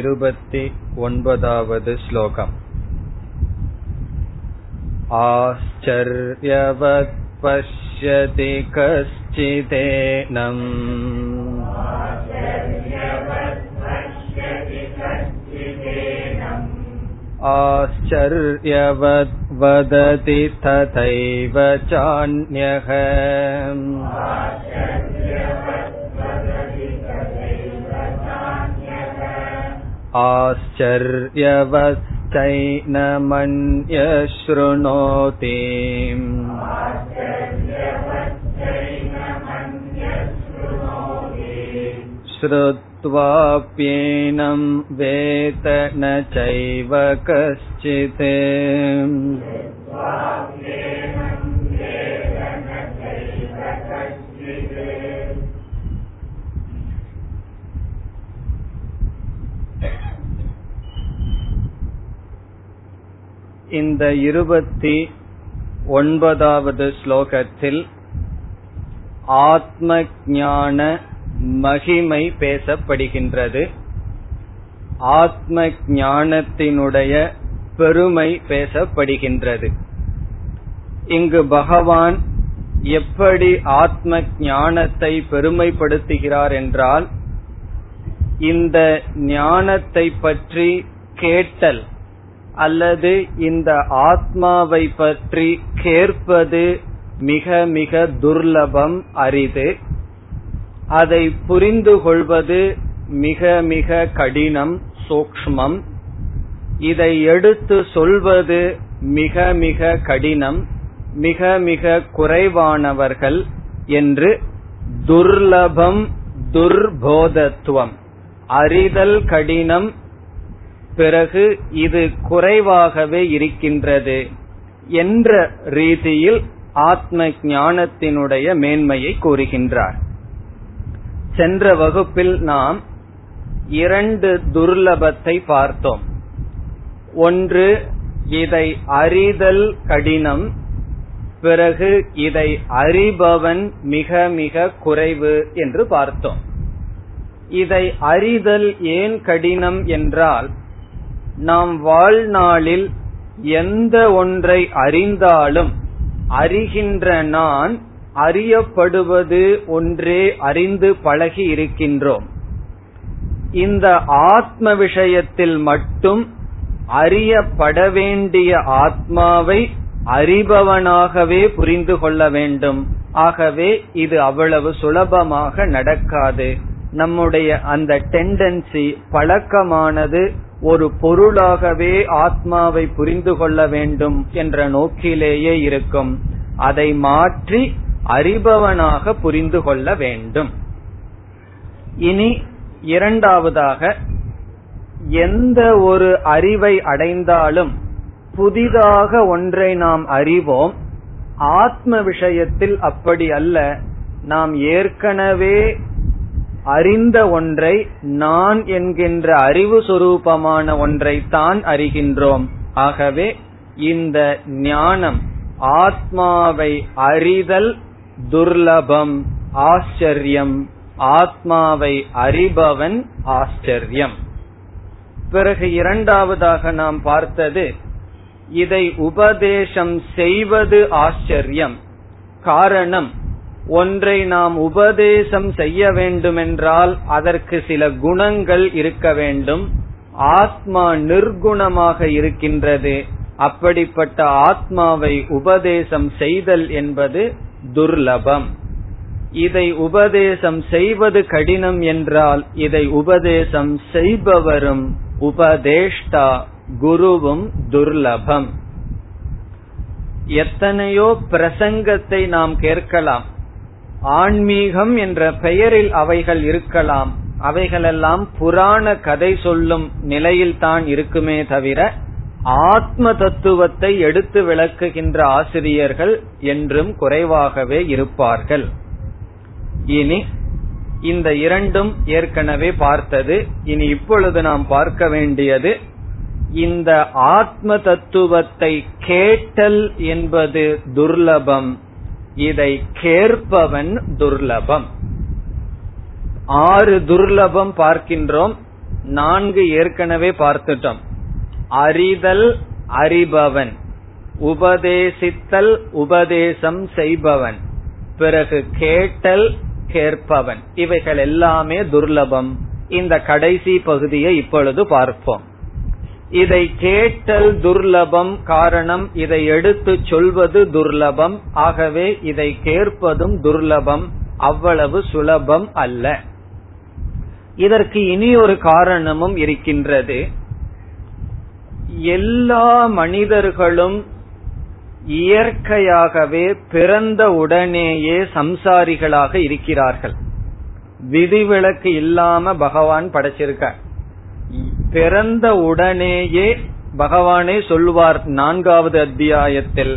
29வது ஸ்லோகம். ஆச்சர்யவத் பஷ்யதி கஷ்சிதேனம் ஆச்சர்யவத் வததி ததைவ சான்யஹ. ஆச்சர்யவத் சைன மன்ய ஶ்ருணோதி. ஸ்ருத்வாப்யேனம் வேத ந சைவ கஶ்சித். இந்த 29வது ஸ்லோகத்தில் ஆத்ம ஞான மகிமை பேசப்படுகின்றது. ஆத்ம ஞானத்தினுடைய பெருமை பேசப்படுகின்றது. இங்கு பகவான் எப்படி ஆத்ம ஞானத்தை பெருமைப்படுத்துகிறார் என்றால், இந்த ஞானத்தை பற்றி கேட்டல் அல்லது இந்த ஆத்மாவை பற்றி கேட்பது மிக மிக துர்லபம், அரிது. அதை புரிந்து கொள்வது மிக மிக கடினம், சூக்ஷ்மம். இதை எடுத்து சொல்வது மிக மிக கடினம், மிக மிக குறைவானவர்கள் என்று துர்லபம், துர்போதத்துவம், அறிதல் கடினம். பிறகு இது குறைவாகவே இருக்கின்றது என்ற ரீதியில் ஆத்ம ஞானத்தினுடைய மேன்மையை கூறுகின்றார். சென்ற வகுப்பில் நாம் 2 துர்லபத்தை பார்த்தோம். ஒன்று, இதை அறிதல் கடினம். பிறகு இதை அறிபவன் மிக மிக குறைவு என்று பார்த்தோம். இதை அறிதல் ஏன் கடினம் என்றால், நாம் வாழ்நாளில் எந்த ஒன்றை அறிந்தாலும் அறிகின்ற நான் அறியப்படுவது ஒன்றே அறிந்து பழகி இருக்கின்றோம். இந்த ஆத்ம விஷயத்தில் மட்டும் அறியப்பட வேண்டிய ஆத்மாவை அறிபவனாகவே புரிந்து கொள்ள வேண்டும். ஆகவே இது அவ்வளவு சுலபமாக நடக்காது. நம்முடைய அந்த டெண்டன்சி, பழக்கமானது, ஒரு பொருளாகவே ஆத்மாவை புரிந்து கொள்ள வேண்டும் என்ற நோக்கிலேயே இருக்கும். அதை மாற்றி அறிபவனாக புரிந்து கொள்ள வேண்டும். இனி 2வதாக, எந்த ஒரு அறிவை அடைந்தாலும் புதிதாக ஒன்றை நாம் அறிவோம். ஆத்ம விஷயத்தில் அப்படி அல்ல. நாம் ஏற்கனவே அறிந்த ஒன்றை, நான் என்கின்ற அறிவு சொரூபமான ஒன்றை தான் அறிகின்றோம். ஆகவே இந்த ஞானம், ஆத்மாவை அறிதல் துர்லபம், ஆச்சரியம். ஆத்மாவை அறிபவன் ஆச்சரியம். பிறகு 2வதாக நாம் பார்த்தது, இதை உபதேசம் செய்வது ஆச்சரியம். காரணம், ஒன்றை நாம் உபதேசம் செய்ய வேண்டுமென்றால் அதற்கு சில குணங்கள் இருக்க வேண்டும். ஆத்மா நிர்குணமாக இருக்கின்றது. அப்படிப்பட்ட ஆத்மாவை உபதேசம் செய்தல் என்பது துர்லபம். இதை உபதேசம் செய்வது கடினம் என்றால், இதை உபதேசம் செய்பவரும், உபதேஷ்டா குருவும் துர்லபம். எத்தனையோ பிரசங்கத்தை நாம் கேட்கலாம். ஆன்மீகம் என்ற பெயரில் அவைகள் இருக்கலாம். அவைகளெல்லாம் புராண கதை சொல்லும் நிலையில் தான் இருக்குமே தவிர, ஆத்ம தத்துவத்தை எடுத்து விளக்குகின்ற ஆசிரியர்கள் என்றும் குறைவாகவே இருப்பார்கள். இனி இந்த 2 ஏற்கனவே பார்த்தது. இனி இப்பொழுது நாம் பார்க்க வேண்டியது, இந்த ஆத்ம தத்துவத்தை கேட்டல் என்பது துர்லபம், இதை கேட்பவன் துர்லபம். 6 துர்லபம் பார்க்கின்றோம். நான்கு ஏற்கனவே பார்த்துட்டோம். அறிதல் அறிபவன், உபதேசித்தல் உபதேசம் செய்பவன், பிறகு கேட்டல் கேட்பவன். இவைகள் எல்லாமே துர்லபம். இந்த கடைசி பகுதியை இப்பொழுது பார்ப்போம். இதை கேட்டல் துர்லபம், காரணம் இதை எடுத்து சொல்வது துர்லபம், ஆகவே இதை கேட்பதும் துர்லபம், அவ்வளவு சுலபம் அல்ல. இதற்கு இனி ஒரு காரணமும் இருக்கின்றது. எல்லா மனிதர்களும் இயற்கையாகவே பிறந்த உடனேயே சம்சாரிகளாக இருக்கிறார்கள். விதிவிலக்கு இல்லாம பகவான் படைச்சிருக்க. பிறந்த உடனேயே பகவானே சொல்வார் நான்காவது அத்தியாயத்தில்,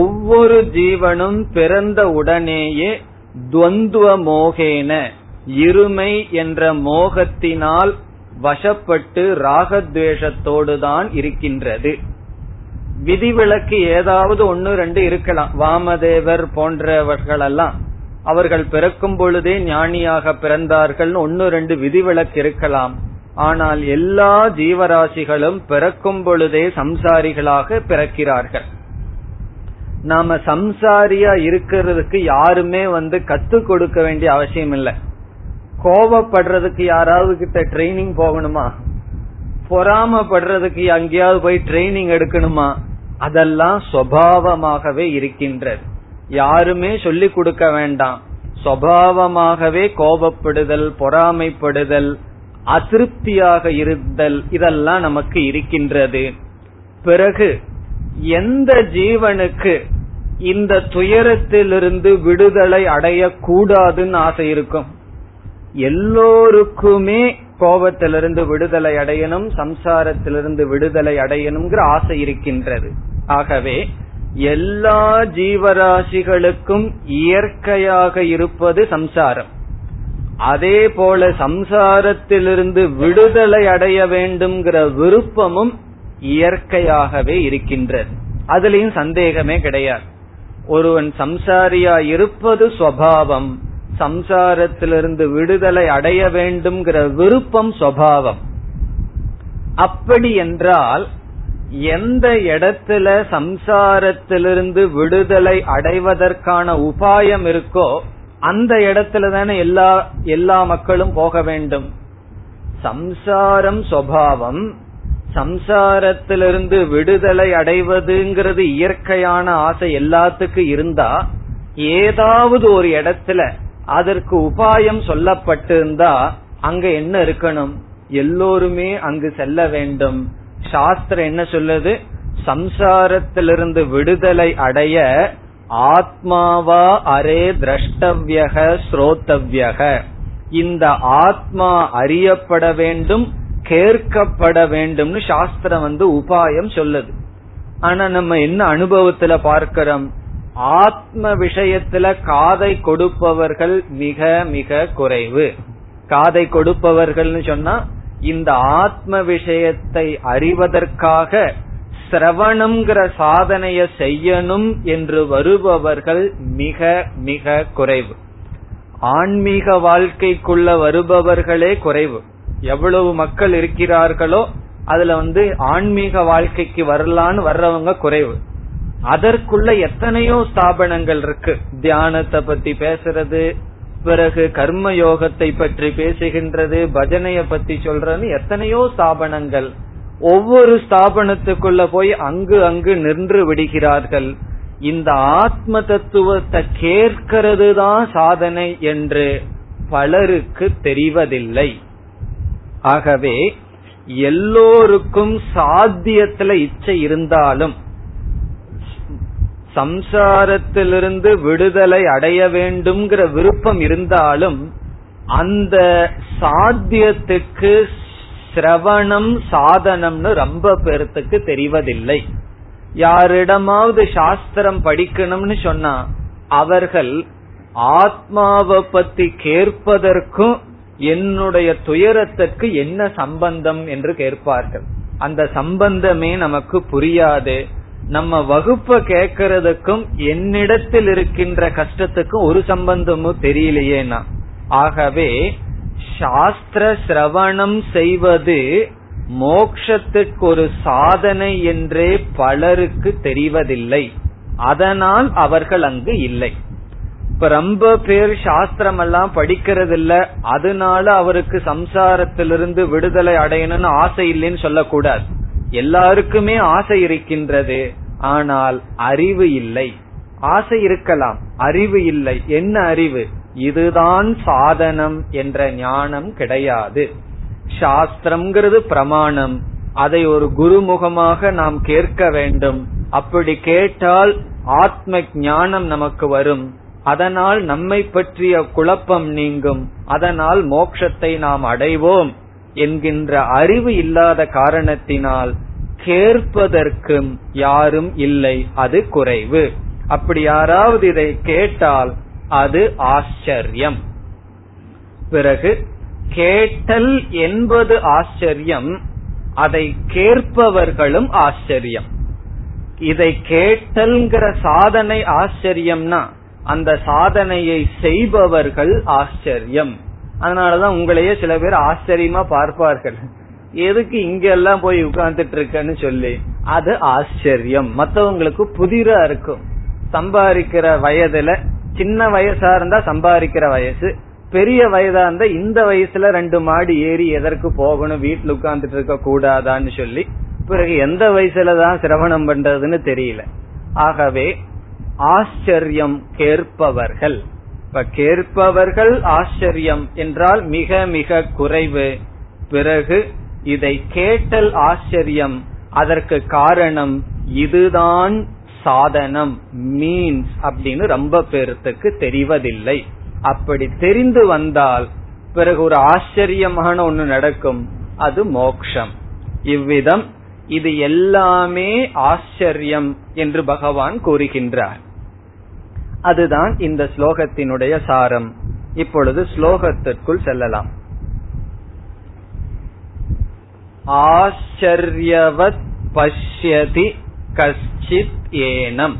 ஒவ்வொரு ஜீவனும் பிறந்த உடனேயே துவந்துவ மோகேன, இருமை என்ற மோகத்தினால் வசப்பட்டு ராகத்வேஷத்தோடுதான் இருக்கின்றது. விதிவிலக்கு ஏதாவது ஒன்னு ரெண்டு இருக்கலாம். வாமதேவர் போன்றவர்கள் எல்லாம் அவர்கள் பிறக்கும் பொழுதே ஞானியாக பிறந்தார்கள். ஒன்னு ரெண்டு விதிவிலக்கு இருக்கலாம். ஆனால் எல்லா ஜீவராசிகளும் பிறக்கும் பொழுதே சம்சாரிகளாக பிறக்கிறார்கள். நாம சம்சாரியா இருக்கிறதுக்கு யாருமே கத்து கொடுக்க வேண்டிய அவசியம் இல்லை. கோபப்படுறதுக்கு யாராவது கிட்ட ட்ரைனிங் போகணுமா? பொறாமப்படுறதுக்கு எங்கேயாவது போய் ட்ரைனிங் எடுக்கணுமா? அதெல்லாம் சுபாவமாகவே இருக்கின்றது. யாருமே சொல்லி கொடுக்க வேண்டாம். சுபாவமாகவே கோபப்படுதல், பொறாமைப்படுதல், அதிருப்தியாக இருத்தல், இதெல்லாம் நமக்கு இருக்கின்றது. பிறகு எந்த ஜீவனுக்கு இந்த துயரத்திலிருந்து விடுதலை அடைய கூடாதுன்னு ஆசை இருக்கும்? எல்லோருக்குமே கோபத்திலிருந்து விடுதலை அடையணும், சம்சாரத்திலிருந்து விடுதலை அடையணும்ங்கிற ஆசை இருக்கின்றது. ஆகவே எல்லா ஜீவராசிகளுக்கும் இயற்கையாக இருப்பது சம்சாரம். அதே போல சம்சாரத்திலிருந்து விடுதலை அடைய வேண்டும்ங்கிற விருப்பமும் இயற்கையாகவே இருக்கின்றது. அதுலயும் சந்தேகமே கிடையாது. ஒருவன் சம்சாரியா இருப்பது ஸ்வபாவம், சம்சாரத்திலிருந்து விடுதலை அடைய வேண்டும்ங்கிற விருப்பம் சுபாவம். அப்படி என்றால் எந்த இடத்துல சம்சாரத்திலிருந்து விடுதலை அடைவதற்கான உபாயம் இருக்கோ அந்த இடத்துல தானே எல்லா மக்களும் போக வேண்டும். சம்சாரம் சுபாவம், சம்சாரத்திலிருந்து விடுதலை அடைவதுங்கிறது இயற்கையான ஆசை எல்லாத்துக்கும் இருந்தா, ஏதாவது ஒரு இடத்துல அதற்கு உபாயம் சொல்லப்பட்டிருந்தா அங்க என்ன இருக்கணும்? எல்லோருமே அங்கு செல்ல வேண்டும். சாஸ்திரம் என்ன சொல்லுது? சம்சாரத்திலிருந்து விடுதலை அடைய ஆத்மாவா அரே திரஷ்டவ்யக ஸ்ரோதவ்யக, இந்த ஆத்மா அறியப்பட வேண்டும், கேட்கப்பட வேண்டும்னு சாஸ்திரம் உபாயம் சொல்லுது. ஆனா நம்ம என்ன அனுபவத்துல பார்க்கிறோம்? ஆத்ம விஷயத்துல காதை கொடுப்பவர்கள் மிக மிக குறைவு. காதை கொடுப்பவர்கள்னு சொன்னா இந்த ஆத்ம விஷயத்தை அறிவதற்காக சிரவணம்ங்கிற சாதனைய செய்யணும் என்று வருபவர்கள் மிக மிக குறைவு. ஆன்மீக வாழ்க்கைக்குள்ள வருபவர்களே குறைவு. எவ்வளவு மக்கள் இருக்கிறார்களோ அதுல ஆன்மீக வாழ்க்கைக்கு வரலான்னு வர்றவங்க குறைவு. அதற்குள்ள எத்தனையோ ஸ்தாபனங்கள் இருக்கு. தியானத்தை பத்தி பேசுறது, பிறகு கர்ம யோகத்தை பற்றி பேசுகின்றது, பஜனைய பத்தி சொல்றது, எத்தனையோ ஸ்தாபனங்கள். ஒவ்வொரு ஸ்தாபனத்துக்குள்ள போய் அங்கு அங்கு நின்று விடுகிறார்கள். இந்த ஆத்ம தத்துவத்தை கேட்கிறது தான் சாதனை என்று பலருக்கு தெரிவதில்லை. ஆகவே எல்லோருக்கும் சாத்தியத்துல இச்சை இருந்தாலும் சம்சாரத்திலிருந்து விடுதலை அடைய வேண்டும்ங்கிற விருப்பம் இருந்தாலும் அந்த சாத்தியத்துக்கு சிரவணம் சாதனம்னு ரொம்ப பேருக்கு தெரிவதில்லை. யாரிடமாவது சாஸ்திரம் படிக்கணும்னு சொன்னா அவர்கள் ஆத்மாவை பத்தி கேட்பதற்கும் என்னுடைய துயரத்துக்கு என்ன சம்பந்தம் என்று கேட்பார்கள். அந்த சம்பந்தமே நமக்கு புரியாது. நம்ம வகுப்ப கேக்கிறதுக்கும் என்னிடத்தில் இருக்கின்ற கஷ்டத்துக்கும் ஒரு சம்பந்தமும் தெரியலையேனா. ஆகவே சாஸ்திர சிரவணம் செய்வது மோக்ஷத்துக்கு ஒரு சாதனை என்றே பலருக்கு தெரிவதில்லை, அதனால் அவர்கள் அங்கு இல்லை. இப்ப ரொம்ப பேர் சாஸ்திரம் எல்லாம் படிக்கிறது இல்ல, அதனால அவருக்கு சம்சாரத்திலிருந்து விடுதலை அடையணும்னு ஆசை இல்லைன்னு சொல்லக்கூடாது. எல்லாருக்குமே ஆசை இருக்கின்றது, ஆனால் அறிவு இல்லை. ஆசை இருக்கலாம், அறிவு இல்லை. என்ன அறிவு? இதுதான் சாதனம் என்ற ஞானம் கிடையாது. சாஸ்திரம்ங்கிறது பிரமாணம், அதை ஒரு குருமுகமாக நாம் கேட்க வேண்டும். அப்படி கேட்டால் ஆத்ம ஞானம் நமக்கு வரும், அதனால் நம்மை பற்றிய குழப்பம் நீங்கும், அதனால் மோட்சத்தை நாம் அடைவோம் என்கின்ற அறிவு இல்லாத காரணத்தினால் கேட்பதற்கும் யாரும் இல்லை, அது குறைவு. அப்படி யாராவது இதை கேட்டால் அது ஆச்சரியம். பிறகு கேட்டல் என்பது ஆச்சரியம், அதை கேட்பவர்களும் ஆச்சரியம். இதை கேட்டல்ங்கிற சாதனை ஆச்சரியம்னா அந்த சாதனையை செய்பவர்கள் ஆச்சரியம். அதனாலதான் உங்களையே சில பேர் ஆச்சரியமா பார்ப்பார்கள், எதுக்கு இங்க எல்லாம் போய் உட்கார்ந்துட்டு இருக்கன்னு சொல்லி. அது ஆச்சரியம். மற்றவங்களுக்கு புதிரா இருக்கும். சம்பாதிக்கிற வயதுல, சின்ன வயசா இருந்தா சம்பாதிக்கிற வயசு, பெரிய வயதா இருந்தா இந்த வயசுல 2 மாடி ஏறி எதற்கு போகணும், வீட்டுல உட்கார்ந்துட்டு இருக்க கூடாதான்னு சொல்லி, பிறகு எந்த வயசுலதான் சிரவணம் பண்றதுன்னு தெரியல. ஆகவே ஆச்சரியம் கேட்பவர்கள். இப்ப கேட்பவர்கள் ஆச்சரியம் என்றால் மிக மிக குறைவு. பிறகு இதை கேட்டல் ஆச்சரியம், அதற்கு காரணம் இதுதான் சாதனம் மீன்ஸ் அப்படின்னு ரொம்ப பேருக்கு தெரிவதில்லை. அப்படி தெரிந்து வந்தால் பிறகு ஒரு ஆச்சரியமான ஒண்ணு நடக்கும், அது மோக்ஷம். இவ்விதம் இது எல்லாமே ஆச்சரியம் என்று பகவான் கூறுகின்றார். அதுதான் இந்த ஸ்லோகத்தினுடைய சாரம். இப்பொழுது ஸ்லோகத்திற்குள் செல்லலாம். ஆச்சரியவத் பஷ்யதி கஷ்சித் ஏனம்.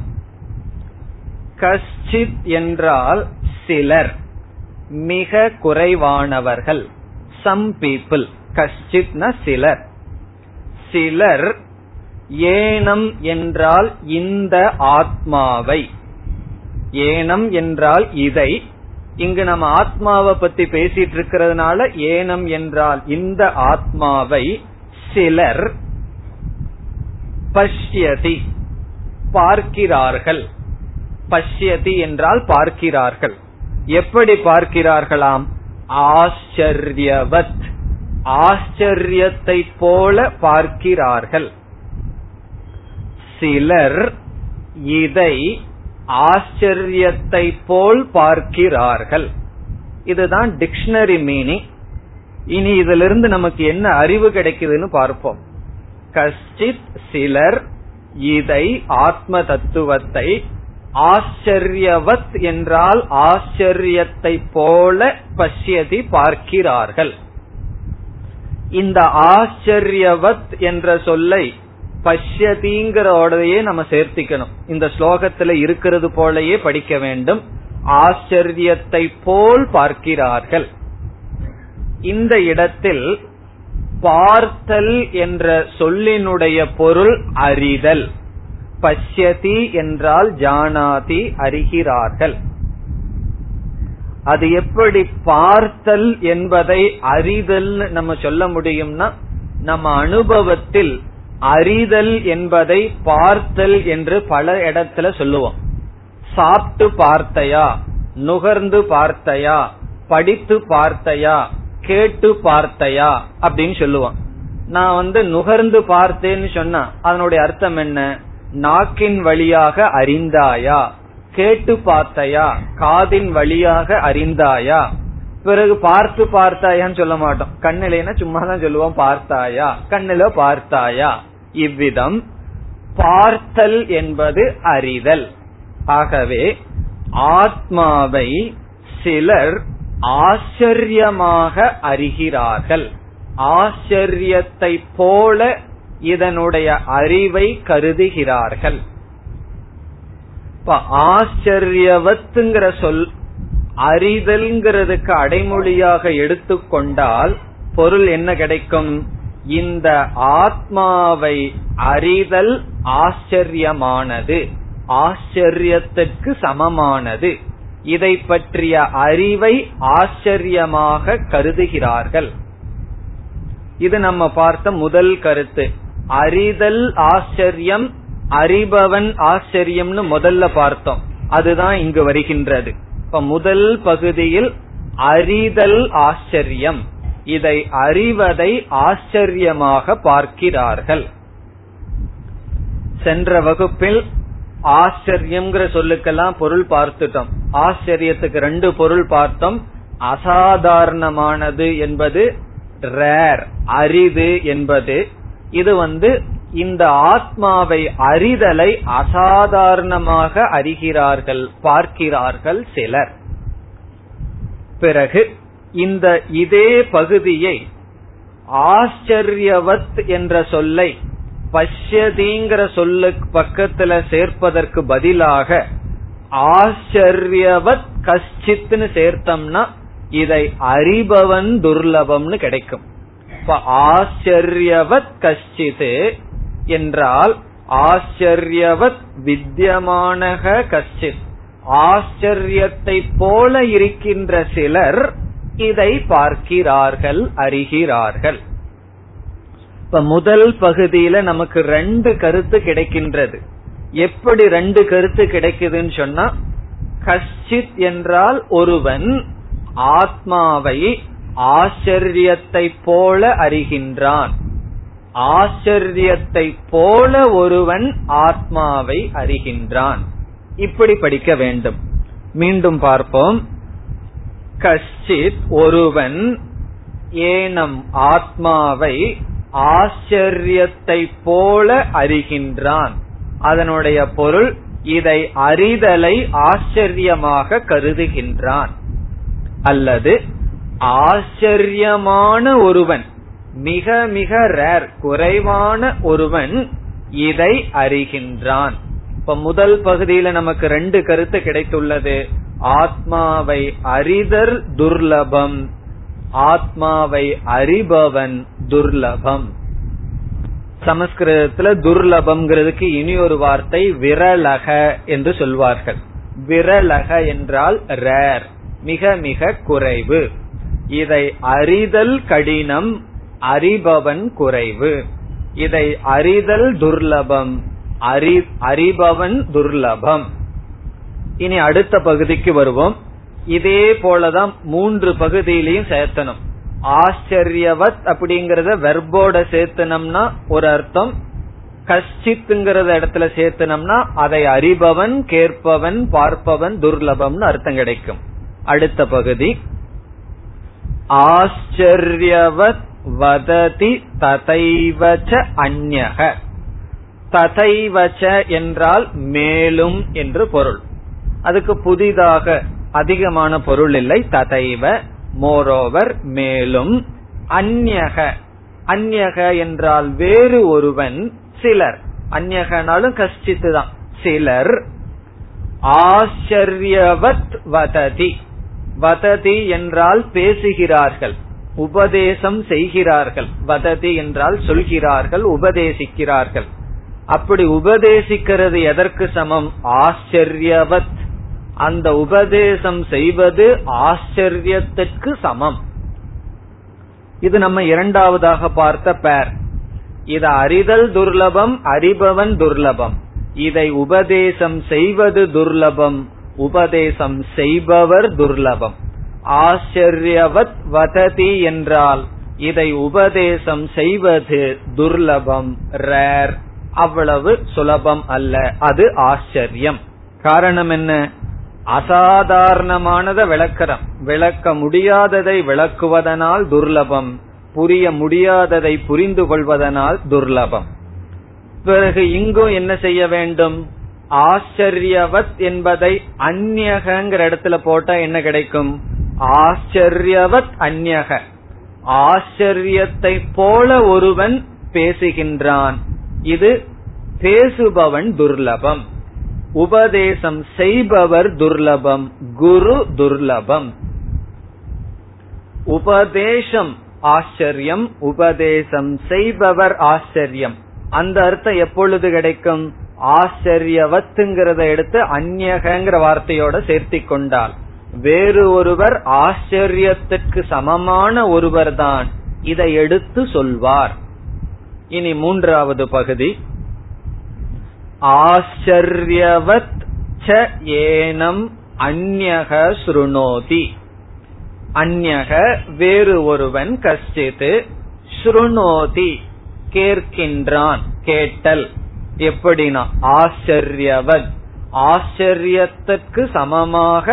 கஷ்சித் என்றால் சிலர், மிக குறைவானவர்கள், சம் பீப்புள். கஷ்சித்னா சிலர். சிலர் ஏனம் என்றால் இந்த ஆத்மாவை, ஏனம் என்றால் இதை, இங்கு நம்ம ஆத்மாவை பத்தி பேசிட்டு இருக்கிறதுனால ஏனம் என்றால் இந்த ஆத்மாவை சிலர் பஷ்யதி பார்க்கிறார்கள். பஷ்யதி என்றால் பார்க்கிறார்கள். எப்படி பார்க்கிறார்களாம்? ஆச்சரியவத், ஆச்சரியத்தை போல பார்க்கிறார்கள். சிலர் இதை ஆச்சரியத்தை போல் பார்க்கிறார்கள். இதுதான் டிக்ஷனரி மீனிங். இனி இதிலிருந்து நமக்கு என்ன அறிவு கிடைக்குதுன்னு பார்ப்போம். கஷ்டித் சிலர் இதை, ஆத்ம தத்துவத்தை, ஆச்சரியவத் என்றால் ஆச்சரியத்தை போல பஷ்யதி பார்க்கிறார்கள். இந்த ஆச்சரியவத் என்ற சொல்லை பஷ்யதிங்கிறோடையே நம்ம சேர்த்திக்கணும். இந்த ஸ்லோகத்துல இருக்கிறது போலயே படிக்க வேண்டும். ஆச்சரியத்தை போல் பார்க்கிறார்கள். இந்த இடத்தில் பார்த்தல் என்ற சொல்லினுடைய பொருள் அறிதல். பஷ்யதி என்றால் ஜானாதி, அறிகிறார்கள். அது எப்படி பார்த்தல் என்பதை அறிதல் நம்ம சொல்ல முடியும்னா, நம்ம அனுபவத்தில் அறிதல் என்பதை பார்த்தல் என்று பல இடத்துல சொல்லுவோம். சாப்பிட்டு பார்த்தையா, நுகர்ந்து பார்த்தையா, படித்து பார்த்தையா, கேட்டு பார்த்தையா அப்படின்னு சொல்லுவோம். நான் நுகர்ந்து பார்த்தேன்னு சொன்னா அதனுடைய அர்த்தம் என்ன? நாக்கின் வழியாக அறிந்தாயா, கேட்டு பார்த்தையா, காதின் வழியாக அறிந்தாயா. பிறகு பார்த்து பார்த்தாயான்னு சொல்ல மாட்டோம். கண்ணிலேனா சும்மாதான் சொல்லுவோம் பார்த்தாயா, கண்ணில பார்த்தாயா. இவ்விதம் பார்த்தல் என்பது அறிதல். ஆகவே ஆத்மாவை சிலர் ஆச்சரியமாக அறிகிறார்கள். ஆச்சரியத்தை போல இதனுடைய அறிவை கருதுகிறார்கள். ஆச்சரியவத்துங்கிற சொல் அறிதல்ங்கிறதுக்கு அடைமொழியாக எடுத்துக்கொண்டால் பொருள் என்ன கிடைக்கும்? இந்த ஆத்மாவை அறிதல் ஆச்சரியமானது, ஆச்சரியத்துக்கு சமமானது, இதை பற்றிய அறிவை ஆச்சரியமாக கருதுகிறார்கள். இது நம்ம பார்த்த முதல் கருத்து. அறிதல் ஆச்சரியம், அறிபவன் ஆச்சரியம்னு முதல்ல பார்த்தோம், அதுதான் இங்கு வருகின்றது. இப்ப முதல் பகுதியில் அறிதல் ஆச்சரியம், இதை அறிவதை ஆச்சரியமாக பார்க்கிறார்கள். சென்ற வகுப்பில் ஆச்சரியம்ங்கிற சொல்லுக்கெல்லாம் பொருள் பார்த்துட்டோம். ஆச்சரியத்துக்கு ரெண்டு பொருள் பார்த்தோம். அசாதாரணமானது என்பது ரேர், அரிது என்பது. இது இந்த ஆத்மாவை அறிதலை அசாதாரணமாக அறிகிறார்கள், பார்க்கிறார்கள் சிலர். பிறகு இந்த இதே பகுதியை ஆச்சரியவத் என்ற சொல்லை பஷ்யதிங்கிற சொல்லுக்கு பக்கத்துல சேர்ப்பதற்கு பதிலாக ஆச்சரியவத் கஷ்டித்னு சேர்த்தம்னா இதை அறிபவன் துர்லபம்னு கிடைக்கும். இப்ப ஆச்சரியவத் கஷ்டித் என்றால் ஆச்சரியவத் வித்யமானக கஷ்டித், ஆச்சரியத்தை போல இருக்கின்ற சிலர் இதை பார்க்கிறார்கள், அறிகிறார்கள். இப்ப முதல் பகுதியில நமக்கு ரெண்டு கருத்து கிடைக்கின்றது. எப்படி ரெண்டு கருத்து கிடைக்குதுன்னு சொன்னா, கஷ்டித் என்றால் ஒருவன் ஆத்மாவை ஆச்சரியத்தை போல அறிகின்றான், ஆச்சரியத்தை போல ஒருவன் ஆத்மாவை அறிகின்றான். இப்படி படிக்க வேண்டும். மீண்டும் பார்ப்போம். கஷ்டித் ஒருவன் ஏனம் ஆத்மாவை ஆச்சரியத்தை போல அறிகின்றான். அதனுடைய பொருள் இதை அறிதலை ஆச்சரியமாக கருதுகின்றான். அல்லது ஆச்சரியமான ஒருவன், மிக மிக ரேர், குறைவான ஒருவன் இதை அறிகின்றான். இப்ப முதல் பகுதியில நமக்கு ரெண்டு கருத்து கிடைத்துள்ளது. ஆத்மாவை அறிதல் துர்லபம், ஆத்மாவை அறிபவன் துர்லபம். சமஸ்கிருதத்துல துர்லபம்ங்கிறதுக்கு இனி ஒரு வார்த்தை விரலக என்று சொல்வார்கள். விரலக என்றால் ரேர், மிக மிக குறைவு. இதை அறிதல் கடினம், அறிபவன் குறைவு. இதை அறிதல் துர்லபம், அறிபவன் துர்லபம். இனி அடுத்த பகுதிக்கு வருவோம். இதே போலதான் மூன்று பகுதியிலையும் சேர்த்தனும். ஆச்சரியவத் அப்படிங்கறத வெர்போட சேர்த்தனம்னா ஒரு அர்த்தம், கஷ்டித்ங்கிறத இடத்துல சேர்த்தனம்னா அதை அறிபவன், கேட்பவன், பார்ப்பவன் துர்லபம்னு அர்த்தம் கிடைக்கும். அடுத்த பகுதி ஆச்சரியவத் வததி ததைவச்ச அன்யக. ததைவச்ச என்றால் மேலும் என்று பொருள். அதுக்கு புதிதாக அதிகமான பொருள் இல்லை. ததைவ மோரோவர் மேலும், அன்யக அன்யக என்றால் வேறு ஒருவன், சிலர். அன்யகனாலும் கஷ்டித்து தான். சிலர் ஆச்சரியவத் வததி, வததி என்றால் பேசுகிறார்கள், உபதேசம் செய்கிறார்கள். வததி என்றால் சொல்கிறார்கள், உபதேசிக்கிறார்கள். அப்படி உபதேசிக்கிறது எதற்கு சமம்? ஆச்சரியவத். அந்த உபதேசம் செய்வது ஆச்சரியத்திற்கு சமம். இது நம்ம இரண்டாவதாக பார்த்த பேர். இது அறிதல் துர்லபம், அறிபவன் துர்லபம். இதை உபதேசம் செய்வது துர்லபம், உபதேசம் செய்பவர் துர்லபம். ஆச்சரியவத் வததி என்றால் இதை உபதேசம் செய்வது துர்லபம், ரேர், அவ்வளவு சுலபம் அல்ல, அது ஆச்சரியம். காரணம் என்ன? அசாதாரணமானதை விளக்கறம், விளக்க முடியாததை விளக்குவதனால் துர்லபம், புரிய முடியாததை புரிந்து கொள்வதனால் துர்லபம். பிறகு இங்கும் என்ன செய்ய வேண்டும்? ஆச்சரியவத் என்பதை அந்யகங்கிற இடத்துல போட்டா என்ன கிடைக்கும்? ஆச்சரியவத் அந்யக, ஆச்சரியத்தை போல ஒருவன் பேசுகின்றான், இது பேசுபவன் துர்லபம். உபதேசம் செய்பவர் துர்லபம், குரு துர்லபம். உபதேசம் ஆச்சரியம், உபதேசம் செய்பவர் ஆச்சரியம். அந்த அர்த்தம் எப்பொழுது கிடைக்கும்? ஆச்சரியவத்துங்கிறத எடுத்து அந்நகங்கிற வார்த்தையோட சேர்த்தி கொண்டால் வேறு ஒருவர் ஆச்சரியத்திற்கு சமமான ஒருவர் தான் இதை எடுத்து சொல்வார். இனி மூன்றாவது பகுதி, ஆச்சரியவத் ச ஏனம் அந்யக ஸ்ருணோதி. அந்யக வேறு ஒருவன், கஷ்டித் ஸ்ருணோதி கேட்கின்றான், கேட்டல். எப்படின்னா ஆச்சரியவத் ஆச்சரியத்திற்கு சமமாக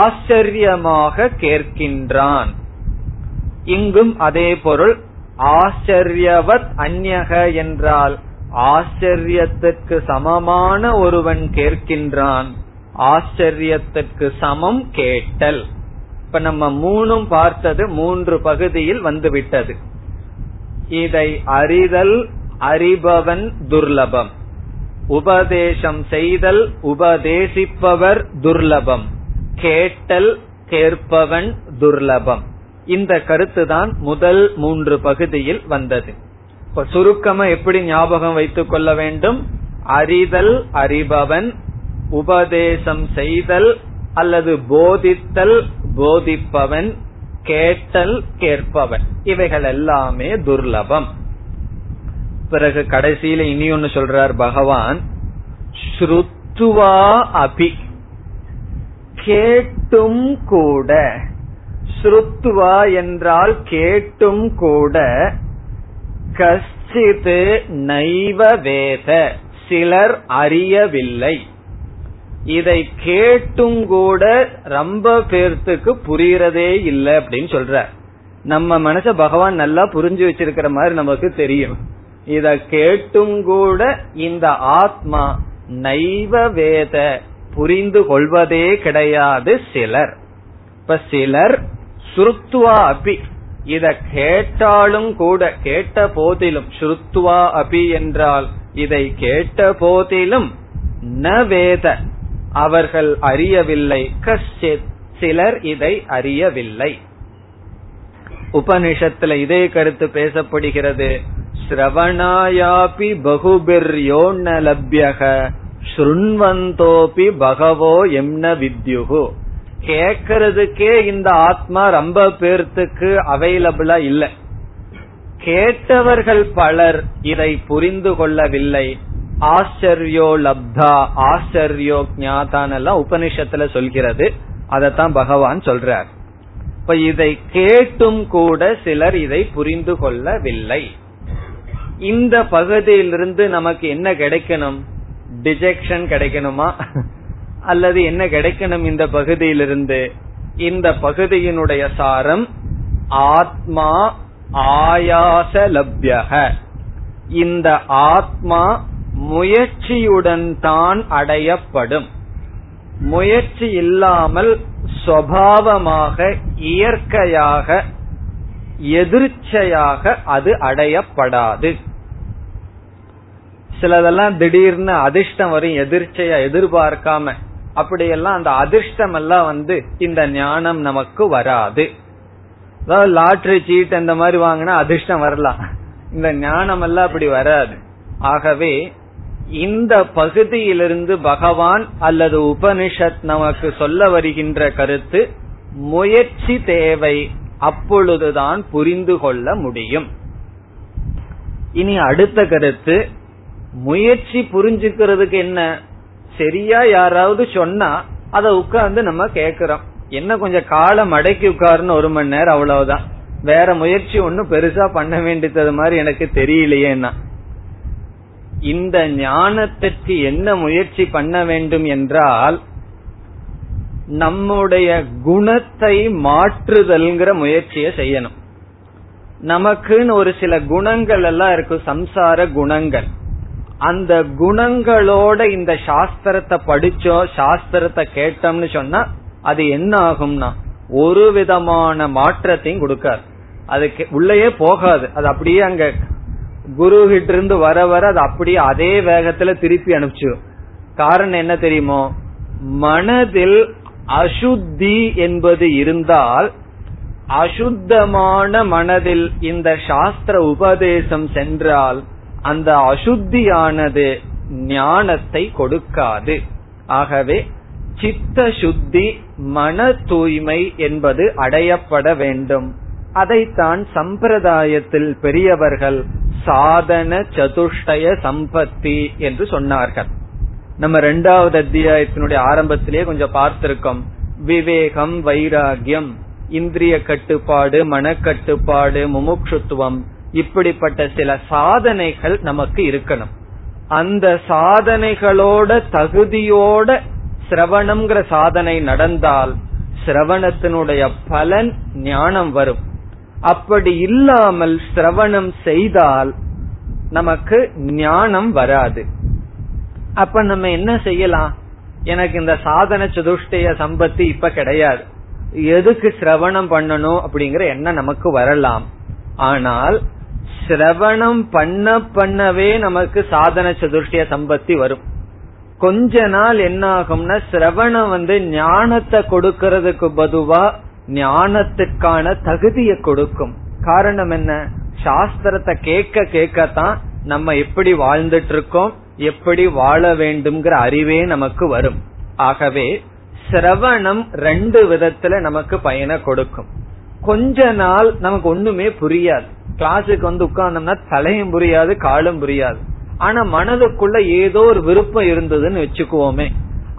ஆச்சரியமாக கேட்கின்றான். இங்கும் அதே பொருள். ஆச்சரியவத் அந்யக என்றால் ஆச்சரியத்திற்கு சமமான ஒருவன் கேட்கின்றான், ஆச்சரியத்திற்கு சமம் கேட்டல். இப்ப நம்ம மூணும் பார்த்தது, மூன்று பகுதியில் வந்துவிட்டது. இதை அறிதல் அறிபவன் துர்லபம், உபதேசம் செய்தல் உபதேசிப்பவர் துர்லபம், கேட்டல் கேட்பவன் துர்லபம். இந்த கருத்துதான் முதல் மூன்று பகுதியில் வந்தது. இப்ப சுருக்கமா எப்படி ஞாபகம் வைத்துக் கொள்ள வேண்டும்? அறிதல் அறிபவன், உபதேசம் செய்தல் அல்லது போதித்தல் போதிப்பவன், கேட்டல் கேட்பவன், இவைகள் எல்லாமே துர்லபம். பிறகு கடைசியில இனி ஒன்னு சொல்றார் பகவான், ஸ்ருத்வா அபி கேட்டும் கூட. ஸ்ருத்வா என்றால் கேட்டும் கூட, கஷ்டித் நைவ வேத சிலர் அறியவில்லை. இதை கேட்டும் கூட ரொம்ப பேர்த்துக்கு புரியறதே இல்லை அப்படின்னு சொல்ற. நம்ம மனச பகவான் நல்லா புரிஞ்சு வச்சிருக்கிற மாதிரி நமக்கு தெரியும். இத கேட்டும் கூட இந்த ஆத்மா நைவ வேத புரிந்து கொள்வதே கிடையாது சிலர். இப்ப சிலர் ஸ்ருத்வா அபி இத கேட்டாலும் கூட, கேட்ட போதிலும், ஸ்ருத்வா அபி என்றால் இதை கேட்ட போதிலும், ந வேத அவர்கள் அறியவில்லை, கஷ்டித் சிலர் இதை அறியவில்லை. உபனிஷத்துல இதே கருத்து பேசப்படுகிறது. ஸ்ரவணாயாபி பகுபிர்யோன்ன லப்யக ஸ்ருண்வந்தோபி பகவோ எம்ன வித்யுஹு. கேக்கிறதுக்கே இந்த ஆத்மா ரொம்ப பேர்த்துக்கு அவைலபிளா இல்ல. கேட்டவர்கள் பலர் இதை புரிந்து கொள்ளவில்லை. ஆச்சரியோ லப்தா ஆச்சரியோ ஞாதான் எல்லாம் உபனிஷத்துல சொல்கிறது. அதத்தான் பகவான் சொல்றார். இப்ப இதை கேட்டும் கூட சிலர் இதை புரிந்து கொள்ளவில்லை. இந்த பகுதியிலிருந்து நமக்கு என்ன கிடைக்கணும்? டிஜெக்ஷன் கிடைக்கணுமா அல்லது என்ன கிடைக்கணும் இந்த பகுதியிலிருந்து? இந்த பகுதியினுடைய சாரம், ஆத்மா ஆயாசலப்யக இந்த ஆத்மா முயற்சியுடன் தான் அடையப்படும். முயற்சி இல்லாமல் சுபாவமாக இயற்கையாக எதிர்ச்சையாக அது அடையப்படாது. சிலதெல்லாம் திடீர்னு அதிர்ஷ்டம் வரும் எதிர்ச்சையா, எதிர்பார்க்காம. அப்படியெல்லாம் அந்த அதிர்ஷ்டம் எல்லாம் வந்து இந்த ஞானம் நமக்கு வராது. அதாவது லாட்டரி சீட் அந்த மாதிரி வாங்கினா அதிர்ஷ்டம் வரலாம், இந்த ஞானம் எல்லாம் அப்படி வராது. ஆகவே இந்த பகுதியிலிருந்து பகவான் அல்லது உபனிஷத் நமக்கு சொல்ல வருகின்ற கருத்து, முயற்சி தேவை, அப்பொழுதுதான் புரிந்து கொள்ள முடியும். இனி அடுத்த கருத்து, முயற்சி புரிஞ்சுக்கிறதுக்கு என்ன? சரியா யாராவது சொன்னா அத உட்கார்ந்து நம்ம கேக்குறோம். என்ன கொஞ்சம் காலம் அடக்கி உட்காருன்னு ஒரு மணி நேரம், அவ்வளவுதான். வேற முயற்சி ஒன்னும் பெருசா பண்ண வேண்டியது மாதிரி எனக்கு தெரியலையேன்னா, இந்த ஞானத்திற்கு என்ன முயற்சி பண்ண வேண்டும் என்றால் நம்முடைய குணத்தை மாற்றுதல்ங்கிற முயற்சியை செய்யணும். நமக்குன்னு ஒரு சில குணங்கள் எல்லாம் இருக்கு, சம்சார குணங்கள். அந்த குணங்களோட இந்த சாஸ்திரத்தை படிச்சோ சாஸ்திரத்தை கேட்டோம்னு சொன்னா அது என்ன ஆகும்னா ஒரு விதமான மாற்றத்தையும் கொடுக்காது, அதுக்கு உள்ளயே போகாது. அது அப்படியே அங்க குரு கிட்ட இருந்து வர வர அது அப்படியே அதே வேகத்துல திருப்பி அனுப்பிச்சிடும். காரணம் என்ன தெரியுமோ, மனதில் அசுத்தி என்பது இருந்தால் அசுத்தமான மனதில் இந்த சாஸ்திர உபதேசம் சென்றால் அந்த அசுத்தியானது ஞானத்தை கொடுக்காது. ஆகவே சித்த சுத்தி, மன தூய்மை என்பது அடையப்பட வேண்டும். அதைத்தான் சம்பிரதாயத்தில் பெரியவர்கள் சாதன சதுஷ்டய சம்பத்தி என்று சொன்னார்கள். நம்ம இரண்டாவது அத்தியாயத்தினுடைய ஆரம்பத்திலேயே கொஞ்சம் பார்த்திருக்கோம். விவேகம், வைராகியம், இந்திரிய கட்டுப்பாடு, மனக்கட்டுப்பாடு, முமுட்சுத்துவம், இப்படிப்பட்ட சில சாதனைகள் நமக்கு இருக்கணும். அந்த சாதனைகளோட தகுதியோட சிரவணம்ங்கிற சாதனை நடந்தால் சிரவணத்தினுடைய பலன் ஞானம் வரும். அப்படி இல்லாமல் சிரவணம் செய்தால் நமக்கு ஞானம் வராது. அப்ப நம்ம என்ன செய்யலாம்? எனக்கு இந்த சாதன சதுஷ்டய சம்பத்தி இப்ப கிடையாது, எதுக்கு சிரவணம் பண்ணணும் அப்படிங்கிற எண்ணம் நமக்கு வரலாம். ஆனால் சிரவணம் பண்ண பண்ணவே நமக்கு சாதன சதுஷ்டய சம்பத்தி வரும். கொஞ்ச நாள் என்ன ஆகும்னா, சிரவணம் ஞானத்தை கொடுக்கறதுக்கு பதுவா ஞானத்துக்கான தகுதியை கொடுக்கும். காரணம் என்ன? சாஸ்திரத்தை கேட்க கேட்கத்தான் நம்ம எப்படி வாழ்ந்துட்டு இருக்கோம், எப்படி வாழ வேண்டும்ங்கிற அறிவே நமக்கு வரும். ஆகவே சிரவணம் ரெண்டு விதத்துல நமக்கு பயனை கொடுக்கும். கொஞ்ச நாள் நமக்கு ஒண்ணுமே புரியாது, கிளாஸுக்கு உட்கார்ந்தோம்னா தலையும் புரியாது காலும் புரியாது. ஆனா மனதுக்குள்ள ஏதோ ஒரு விருப்பம் இருந்ததுன்னு வச்சுக்குவோமே,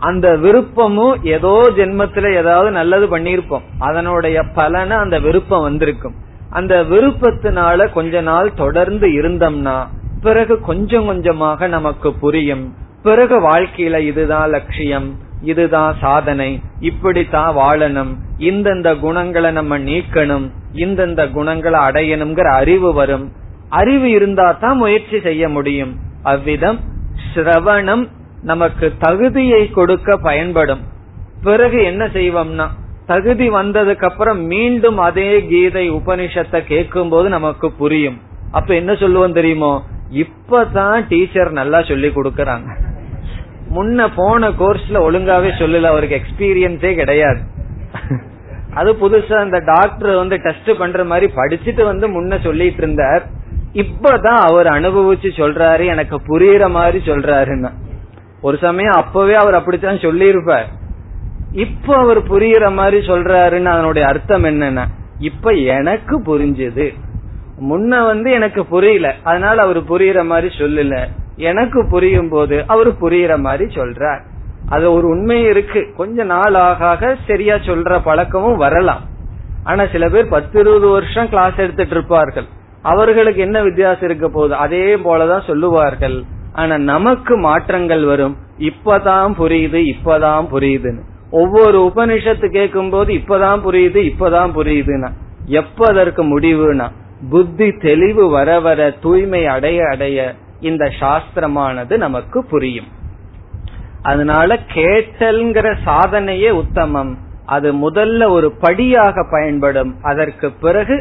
அந்த விருப்பமும் ஏதோ ஜென்மத்துல ஏதாவது நல்லது பண்ணிருப்போம், அதனுடைய பலன அந்த விருப்பம் வந்திருக்கும். அந்த விருப்பத்தினால கொஞ்ச நாள் தொடர்ந்து இருந்தோம்னா பிறகு கொஞ்சம் கொஞ்சமாக நமக்கு புரியும். பிறகு வாழ்க்கையில இதுதான் லட்சியம், இதுதான் சாதனை, இப்படித்தான் வாழணும், இந்தந்த குணங்களை நம்ம நீக்கணும், இந்தந்த குணங்களை அடையணுங்கிற அறிவு வரும். அறிவு இருந்தா தான் முயற்சி செய்ய முடியும். அவ்விதம் சிரவணம் நமக்கு தகுதியை கொடுக்க பயன்படும். பிறகு என்ன செய்வோம்னா, தகுதி வந்ததுக்கு அப்புறம் மீண்டும் அதே கீதை உபனிஷத்தை கேட்கும் போது நமக்கு புரியும். அப்ப என்ன சொல்லுவோம் தெரியுமோ, இப்பதான் டீச்சர் நல்லா சொல்லி கொடுக்கறாங்க, முன்ன போன கோர்ஸ்ல ஒழுங்காவே சொல்லல, அவருக்கு எக்ஸ்பீரியன்ஸே கிடையாது. அது புதுசா அந்த டாக்டர் டெஸ்ட் பண்ற மாதிரி படிச்சுட்டு முன்ன சொல்லிட்டு இருந்தார், இப்பதான் அவர் அனுபவிச்சு சொல்றாரு, எனக்கு புரியுற மாதிரி சொல்றாருன்னு. ஒரு சமயம் அப்பவே அவர் அப்படித்தான் சொல்லி இருப்பார், இப்ப அவர் புரியுற மாதிரி சொல்றாருன்னு. அதனுடைய அர்த்தம் என்னன்னா, இப்ப எனக்கு புரிஞ்சது, முன்ன எனக்கு புரியல, அதனால அவரு புரியுற மாதிரி சொல்லல, எனக்கு புரியும் போது அவரு புரியுற மாதிரி சொல்றார். அது ஒரு உண்மை இருக்கு. கொஞ்ச நாள் ஆக சரியா சொல்ற பழக்கமும் வரலாம். ஆனா சில பேர் 10-20 வருஷம் கிளாஸ் எடுத்துட்டு இருப்பார்கள், அவர்களுக்கு என்ன வித்தியாசம் இருக்க போகுது, அதே போலதான் சொல்லுவார்கள். ஆனா நமக்கு மாற்றங்கள் வரும், இப்பதான் புரியுது, இப்பதான் புரியுதுன்னு. ஒவ்வொரு உபனிஷத்து கேட்கும் போது இப்பதான் புரியுது, இப்பதான் புரியுதுன்னா எப்ப அதற்கு முடிவுனா, புத்தி தெளிவு வர வர, தூய்மை அடைய அடைய இந்த சாஸ்திரமானது நமக்கு புரியும். அதனால கேட்டல்ங்கிற சாதனையே உத்தமம். அது முதல்ல ஒரு படியாக பயன்படும், அதற்கு பிறகு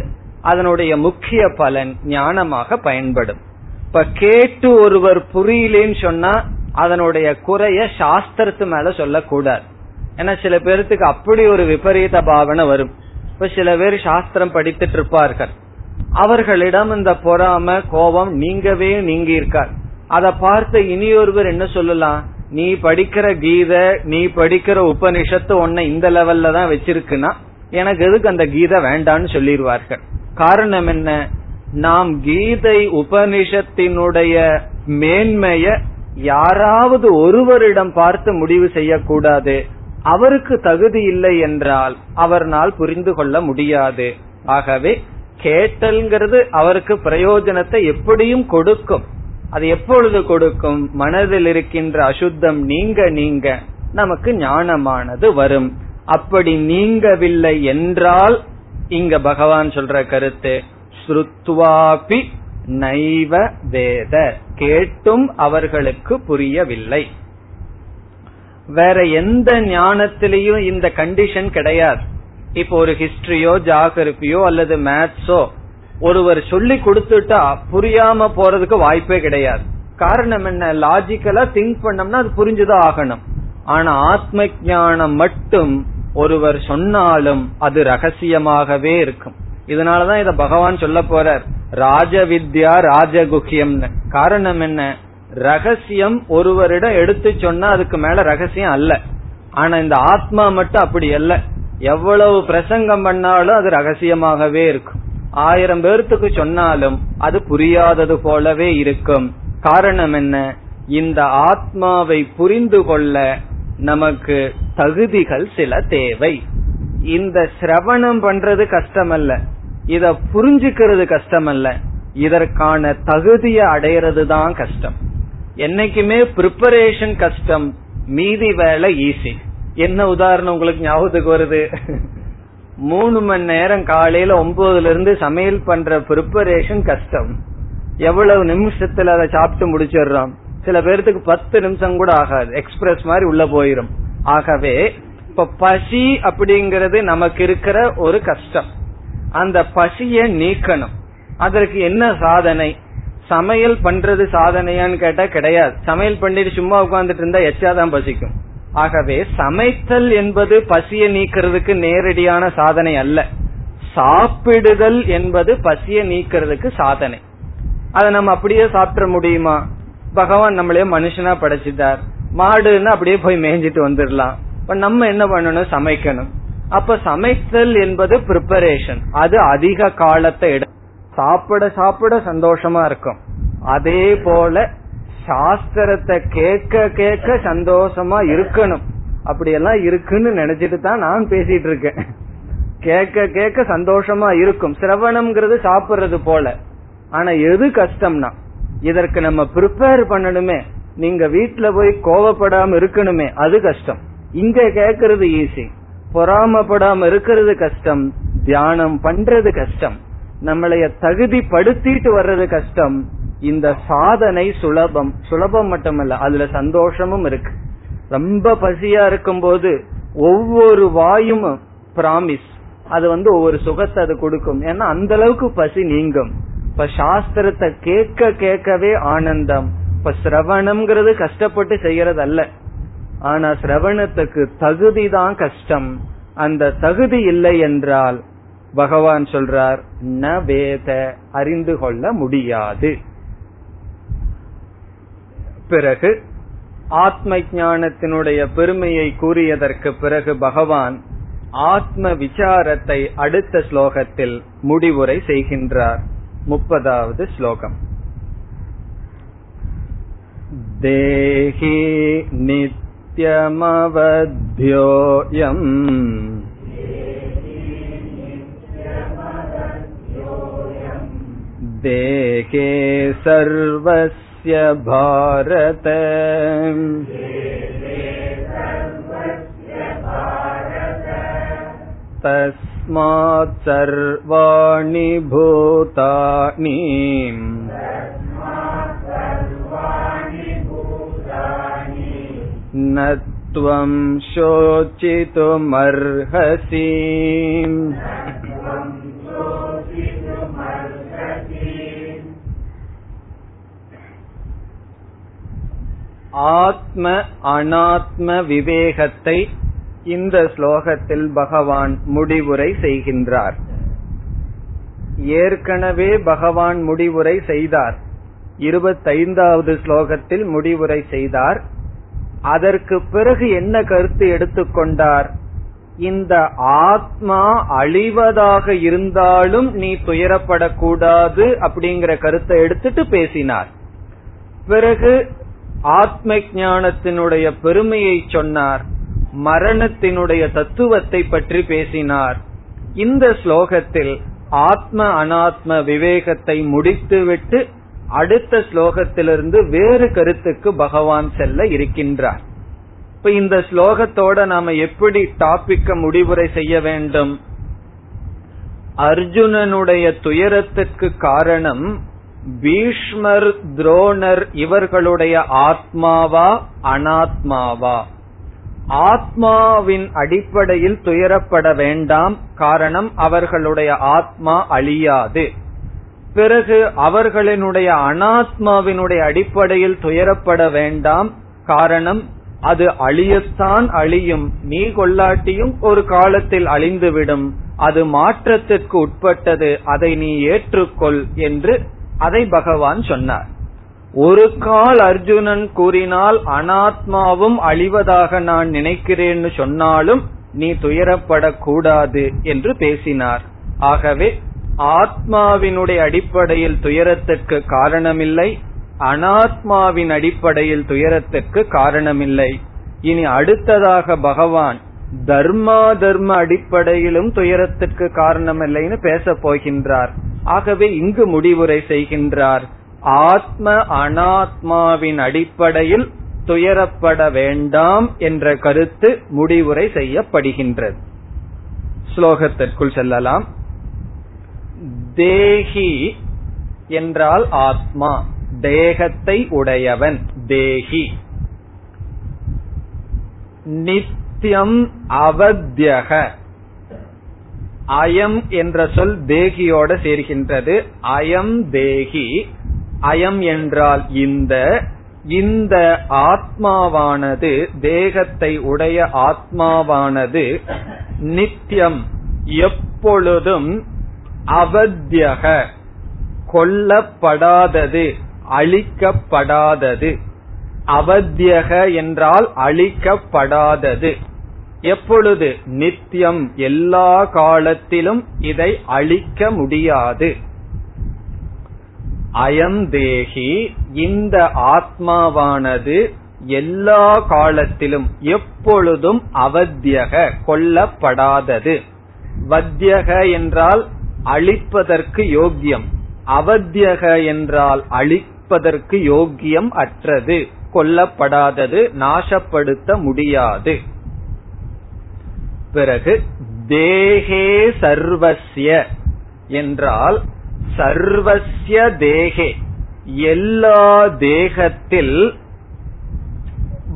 அதனுடைய முக்கிய பலன் ஞானமாக பயன்படும். இப்ப கேட்டு ஒருவர் புரியலேன்னு சொன்னா அதனுடைய குறைய சாஸ்திரத்து மேல சொல்லக்கூடாது. ஏன்னா சில பேர்த்துக்கு அப்படி ஒரு விபரீத பாவனை வரும். இப்ப சில பேர் சாஸ்திரம் படித்துட்டு இருப்பார்கள், அவர்களிடம் இந்த பொறாம கோபம் நீங்கவே நீங்கி இருக்கார். அதை பார்த்து இனியொருவர் என்ன சொல்லலாம், நீ படிக்கிற கீதை, நீ படிக்கிற உபனிஷத்து ஒன்ன இந்த லெவல்ல தான் வச்சிருக்குன்னா எனக்கு எதுக்கு அந்த கீதை வேண்டான்னு சொல்லிடுவார்கள். காரணம் என்ன? நாம் கீதை உபனிஷத்தினுடைய மேன்மைய யாராவது ஒருவரிடம் பார்த்து முடிவு செய்யக்கூடாது. அவருக்கு தகுதி இல்லை என்றால் அவரால் புரிந்து கொள்ள முடியாது. ஆகவே கேட்டல்ங்கிறது அவருக்கு பிரயோஜனத்தை எப்படியும் கொடுக்கும். அது எப்பொழுது கொடுக்கும்? மனதில் இருக்கின்ற அசுத்தம் நீங்க நீங்க நமக்கு ஞானமானது வரும். அப்படி நீங்கவில்லை என்றால் இங்க பகவான் சொல்ற கருத்து, ஸ்ருத்வாபி நைவ வேத, கேட்டும் அவர்களுக்கு புரியவில்லை. வேற எந்த ஞானத்திலையும் இந்த கண்டிஷன் கிடையாது. இப்போ ஒரு ஹிஸ்டரியோ ஜாகிரபியோ அல்லது மேத்ஸோ ஒருவர் சொல்லி கொடுத்துட்டா புரியாம போறதுக்கு வாய்ப்பே கிடையாது. காரணம் என்ன, லாஜிக்கலா திங்க் பண்ணோம்னா அது புரிஞ்சுதான் ஆகணும். ஆனா ஆத்ம ஞானம் மட்டும் ஒருவர் சொன்னாலும் அது ரகசியமாகவே இருக்கும். இதனாலதான் இத பகவான் சொல்ல போறார், ராஜவித்யா ராஜகுஹ்யம்னு. காரணம் என்ன, ரகசியம் ஒருவரிடம் எடுத்து சொன்னா அதுக்கு மேல ரகசியம் அல்ல. ஆனா இந்த ஆத்மா மட்டும் அப்படி அல்ல, எவ்வளவு பிரசங்கம் பண்ணாலும் அது ரகசியமாகவே இருக்கும். 1000 பேர்த்துக்கு சொன்னாலும் அது புரியாதது போலவே இருக்கும். காரணம் என்ன, இந்த ஆத்மாவை புரிந்து கொள்ள நமக்கு தகுதிகள் சில தேவை. இந்த சிரவணம் பண்றது கஷ்டமல்ல, இத புரிஞ்சுக்கிறது கஷ்டமல்ல, இதற்கான தகுதியை அடையிறது தான் கஷ்டம். என்னைக்குமே பிரிப்பரேஷன் கஷ்டம், மீதி வேலை ஈஸி. என்ன உதாரணம் உங்களுக்கு ஞாபகத்துக்கு வருது? 3 மணி நேரம் காலையில 9 சமையல் பண்ற பிரிப்பரேஷன் கஷ்டம். எவ்வளவு நிமிஷத்துல அதை சாப்பிட்டு முடிச்சிடறோம். சில பேர்த்துக்கு 10 நிமிஷம் கூட ஆகாது, எக்ஸ்பிரஸ் மாதிரி உள்ள போயிரும். ஆகவே இப்ப பசி அப்படிங்கறது நமக்கு இருக்கிற ஒரு கஷ்டம். அந்த பசிய நீக்கணும். அதற்கு என்ன சாதனை? சமையல் பண்றது சாதனையான்னு கேட்டா கிடையாது. சமையல் பண்ணிட்டு சும்மா உட்கார்ந்துட்டு இருந்தா எச்சாதான் பசிக்கும். ஆகவே சமைத்தல் என்பது பசியை நீக்கிறதுக்கு நேரடியான சாதனை அல்ல. சாப்பிடுதல் என்பது பசியை நீக்கிறதுக்கு சாதனை. அத நம்ம அப்படியே சாப்பிட முடியுமா? பகவான் நம்மளே மனுஷனா படைச்சிட்டார், மாடுன்னு அப்படியே போய் மேய்ஞ்சிட்டு வந்துடலாம். இப்ப நம்ம என்ன பண்ணணும்? சமைக்கணும். அப்ப சமைத்தல் என்பது பிரிப்பரேஷன், அது அதிக காலத்தை எடுக்கும். சாப்பிட சாப்பிட சந்தோஷமா இருக்கும். அதே போல சாஸ்திரத்தை கேட்க கேட்க சந்தோஷமா இருக்கணும். அப்படி எல்லாம் இருக்குன்னு நினைச்சிட்டு தான் நான் பேசிட்டு இருக்கேன். கேட்க கேட்க சந்தோஷமா இருக்கும். சிரவணம்ங்கிறது சாப்பிடுறது போல. ஆனா எது கஷ்டம்னா, இதற்கு நம்ம ப்ரிப்பேர் பண்ணணுமே, நீங்க வீட்டுல போய் கோவப்படாம இருக்கணுமே, அது கஷ்டம். இங்க கேட்கறது ஈஸி, பொறாமப்படாம இருக்கிறது கஷ்டம், தியானம் பண்றது கஷ்டம், நம்மளைய தகுதிப்படுத்திட்டு வர்றது கஷ்டம். இந்த சாதனை சுலபம். சுலபம் மட்டுமல்ல, அதுல சந்தோஷமும் இருக்கு. ரொம்ப பசியா இருக்கும் போது ஒவ்வொரு வாயும் பிராமிஸ், அது வந்து ஒவ்வொரு சுகத்தை அது கொடுக்கும். ஏன்னா அந்த அளவுக்கு பசி நீங்கும். இப்ப சாஸ்திரத்தை கேட்க கேட்கவே ஆனந்தம். இப்ப சிரவணம்ங்கிறது கஷ்டப்பட்டு செய்யறது அல்ல. ஆனா சிரவணத்துக்கு தகுதி தான் கஷ்டம். அந்த தகுதி இல்லை என்றால் பகவான் சொல்றார், ந வேத, அறிந்து கொள்ள முடியாது. பிறகு ஆத்ம ஞானத்தினுடைய பெருமையை கூறியதற்கு பிறகு பகவான் ஆத்ம விசாரத்தை அடுத்த ஸ்லோகத்தில் முடிவுரை செய்கின்றார். 30வது ஸ்லோகம். தேஹி நித்யமவத்யோயம் தேகே சர்வஸ் பாரத தஸ்மாத் சர்வாணி பூதானி ந த்வம் ஷோசிதுமர்ஹசி. ஆத்ம அனாத்ம விவேகத்தை இந்த ஸ்லோகத்தில் பகவான் முடிவுரை செய்கின்றார். ஏற்கனவே பகவான் முடிவுரை செய்தார், 25வது ஸ்லோகத்தில் முடிவுரை செய்தார். அதற்கு பிறகு என்ன கருத்து எடுத்துக்கொண்டார்? இந்த ஆத்மா அழிவதாக இருந்தாலும் நீ துயரப்படக்கூடாது அப்படிங்கிற கருத்தை எடுத்துட்டு பேசினார். பிறகு ஆத்ம ஞானத்தினுடைய பெருமையை சொன்னார், மரணத்தினுடைய தத்துவத்தை பற்றி பேசினார். இந்த ஸ்லோகத்தில் ஆத்ம அனாத்ம விவேகத்தை முடித்துவிட்டு அடுத்த ஸ்லோகத்திலிருந்து வேறு கருத்துக்கு பகவான் செல்ல இருக்கின்றார். இப்ப இந்த ஸ்லோகத்தோட நாம எப்படி டாபிக்க முடிவுரை செய்ய வேண்டும்? அர்ஜுனனுடைய துயரத்திற்கு காரணம் பீஷ்மர் துரோணர் இவர்களுடைய ஆத்மாவா அனாத்மாவா? ஆத்மாவின் அடிப்படையில் துயரப்பட வேண்டாம், காரணம் அவர்களுடைய ஆத்மா அழியாது. பிறகு அவர்களினுடைய அனாத்மாவினுடைய அடிப்படையில் துயரப்பட வேண்டாம். காரணம், அது அழியத்தான் அழியும். நீ கொள்ளாட்டியும் ஒரு காலத்தில் அழிந்துவிடும். அது மாற்றத்திற்கு உட்பட்டது, அதை நீ ஏற்றுக்கொள் என்று அதை பகவான் சொன்னார். ஒரு கால் அர்ஜுனன் கூறினால் அனாத்மாவும் அழிவதாக நான் நினைக்கிறேன்னு சொன்னாலும் நீ துயரப்படக்கூடாது என்று பேசினார். ஆகவே ஆத்மாவினுடைய அடிப்படையில் துயரத்திற்கு காரணமில்லை, அனாத்மாவின் அடிப்படையில் துயரத்திற்கு காரணமில்லை. இனி அடுத்ததாக பகவான் தர்மா தர்ம அடிப்படையிலும் துயரத்திற்கு காரணமில்லைன்னு பேச போகின்றார். ஆகவே இங்கு முடிவுரை செய்கின்றார், ஆத்ம அனாத்மாவின் அடிப்படையில் துயரப்பட வேண்டாம் என்ற கருத்து முடிவுரை செய்யப்படுகின்றது. ஸ்லோகத்திற்குள் செல்லலாம். தேஹி என்றால் ஆத்மா, தேகத்தை உடையவன் தேஹி. நித்தியம் அவத்யக, அயம் என்ற சொல் தேகியோட சேர்கின்றது. அயம் தேஹி, அயம் என்றால் இந்த ஆத்மாவானது, தேகத்தை உடைய ஆத்மாவானது நித்தியம் எப்பொழுதும் அவத்யக கொல்லப்படாதது, அழிக்கப்படாதது. அவத்யக என்றால் அழிக்கப்படாதது. எப்பொழுது? நித்தியம், எல்லா காலத்திலும் இதை அழிக்க முடியாது. அயம் தேஹி, இந்த ஆத்மாவானது எல்லா காலத்திலும் எப்பொழுதும் அவத்யக கொல்லப்படாதது. வத்யக என்றால் அழிப்பதற்கு யோக்கியம், அவத்யக என்றால் அழிப்பதற்கு யோக்கியம் அற்றது, கொல்லப்படாதது, நாசப்படுத்த முடியாது. பிறகு தேஹே சர்வஸ்ய என்றால் சர்வஸ்ய தேஹே, எல்லா தேகத்தில்,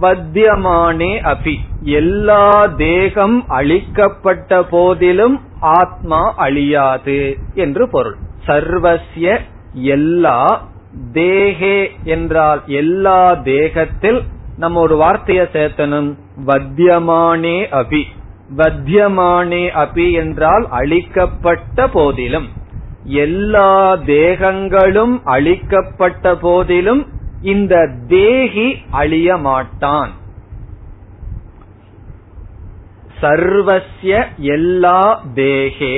வத்யமானே அபி, எல்லா தேகம் அழிக்கப்பட்ட போதிலும் ஆத்மா அழியாது என்று பொருள். சர்வஸ்ய எல்லா, தேஹே என்றால் எல்லா தேகத்தில். நம்ம ஒரு வார்த்தையை சேர்த்தனும், வத்யமானே அபி. வத்யமானே அபி என்றால் அழிக்கப்பட்ட போதிலும், எல்லா தேகங்களும் அழிக்கப்பட்ட போதிலும் இந்த தேஹி அழிய மாட்டான். சர்வஸ்ய எல்லா தேஹே,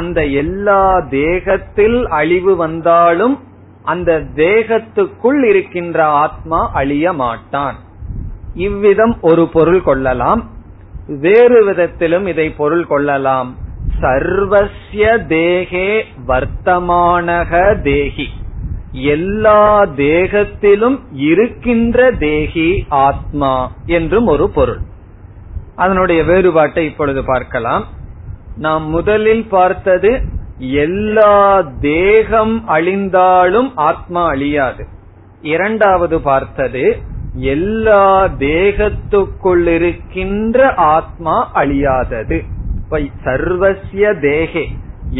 அந்த எல்லா தேகத்தில் அழிவு வந்தாலும் அந்த தேகத்துக்குள் இருக்கின்ற ஆத்மா அழிய மாட்டான். இவ்விதம் ஒரு பொருள் கொள்ளலாம். வேறு விதத்திலும் இதை பொருள் கொள்ளலாம். சர்வஸ்ய தேஹே வர்த்தமானக தேஹி, எல்லா தேகத்திலும் இருக்கின்ற தேஹி ஆத்மா என்றும் ஒரு பொருள். அதனுடைய வேறுபாட்டை இப்பொழுது பார்க்கலாம். நாம் முதலில் பார்த்தது எல்லா தேகம் அழிந்தாலும் ஆத்மா அழியாது. இரண்டாவது பார்த்தது எல்லா தேகத்துக்குள் இருக்கின்ற ஆத்மா அழியாதது. சர்வஸ்ய தேஹே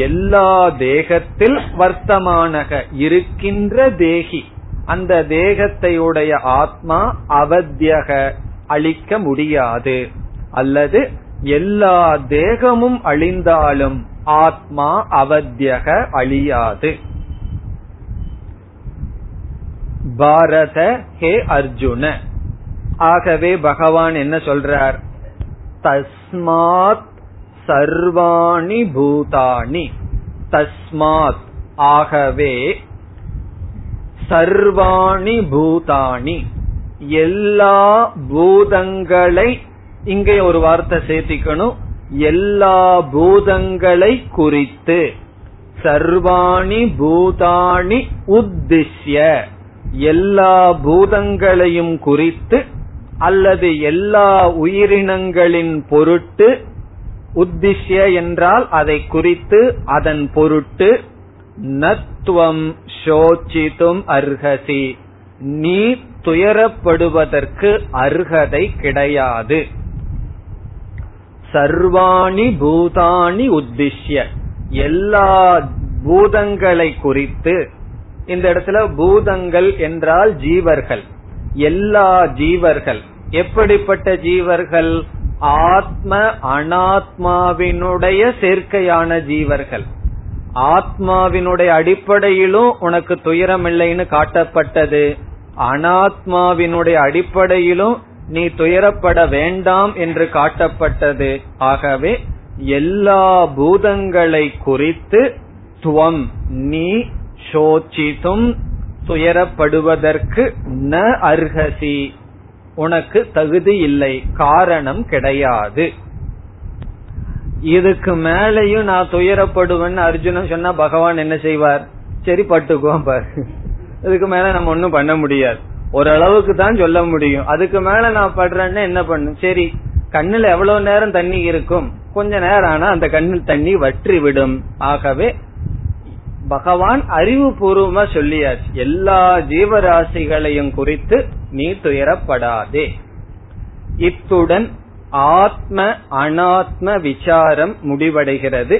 எல்லா தேகத்தில் வர்த்தமானக இருக்கின்ற தேஹி, அந்த தேகத்தையுடைய ஆத்மா அவத்யக அழிக்க முடியாது. அல்லது எல்லா தேகமும் அழிந்தாலும் ஆத்மா அவத்யக அழியாது. பாரத ஹே அர்ஜுன, ஆகவே பகவான் என்ன சொல்றார்? தஸ்மாத் சர்வாணி பூதானி, தஸ்மாத் ஆகவே, சர்வாணி பூதானி எல்லா பூதங்களை, இங்கே ஒரு வார்த்தை சேர்த்திக்கணும், எல்லா பூதங்களை குறித்து, சர்வாணி பூதானி உத்திஷ்ய எல்லா பூதங்களையும் குறித்து, அல்லது எல்லா உயிரினங்களின் பொருட்டு, உத்திஷ்ய என்றால் அதை குறித்து அதன் பொருட்டு, நத்வம் ஷோசிதும் அர்ஹசி நீ துயரப்படுவதற்கு அர்ஹதை கிடையாது. சர்வாணி பூதானி உத்திஷ்ய எல்லா பூதங்களை குறித்து, இந்த இடத்துல பூதங்கள் என்றால் ஜீவர்கள், எல்லா ஜீவர்கள். எப்படிப்பட்ட ஜீவர்கள்? ஆத்ம அனாத்மாவினுடைய சேர்க்கையான ஜீவர்கள். ஆத்மாவினுடைய அடிப்படையிலும் உனக்கு துயரம் இல்லைன்னு காட்டப்பட்டது, அனாத்மாவினுடைய அடிப்படையிலும் நீ துயரப்பட வேண்டாம் என்று காட்டப்பட்டது. ஆகவே எல்லா பூதங்களை குறித்து துவம் நீ சோச்சிதும் துயரப்படுவதற்கு ந அர்ஹசி, உனக்கு தகுதி இல்லை, காரணம் கிடையாது. இதுக்கு மேலையும் நான் துயரப்படுவேன்னு அர்ஜுனன் சொன்னா பகவான் என்ன செய்வார்? சரி பட்டுக்குவோம் பாரு, இதுக்கு மேல நம்ம ஒன்னும் பண்ண முடியாது, ஓரளவுக்கு தான் சொல்ல முடியும். அதுக்கு மேல நான் படுறேன்னா என்ன பண்ணும்? சரி, கண்ணுல எவ்வளவு நேரம் தண்ணி இருக்கும்? கொஞ்ச நேரம் ஆனா அந்த கண்ணில் தண்ணி வற்றி விடும். ஆகவே பகவான் அறிவுபூர்வமா சொல்லியாச்சு, எல்லா ஜீவராசிகளையும் குறித்து நீ துயரப்படாதே. இத்துடன் ஆத்ம அனாத்ம விசாரம் முடிவடைகிறது.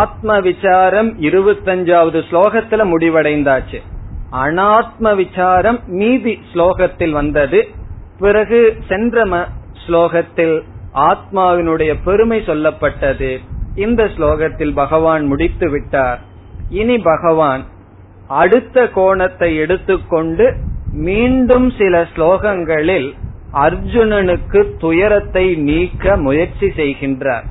ஆத்ம விசாரம் 25வது ஸ்லோகத்துல முடிவடைந்தாச்சு. அனாத்ம விசாரம் மீதி ஸ்லோகத்தில் வந்தது. பிறகு சென்ற ஸ்லோகத்தில் ஆத்மாவினுடைய பெருமை சொல்லப்பட்டது. இந்த ஸ்லோகத்தில் பகவான் முடித்து விட்டார். இனி பகவான் அடுத்த கோணத்தை எடுத்துக்கொண்டு மீண்டும் சில ஸ்லோகங்களில் அர்ஜுனனுக்கு துயரத்தை நீக்க முயற்சி செய்கின்றார்.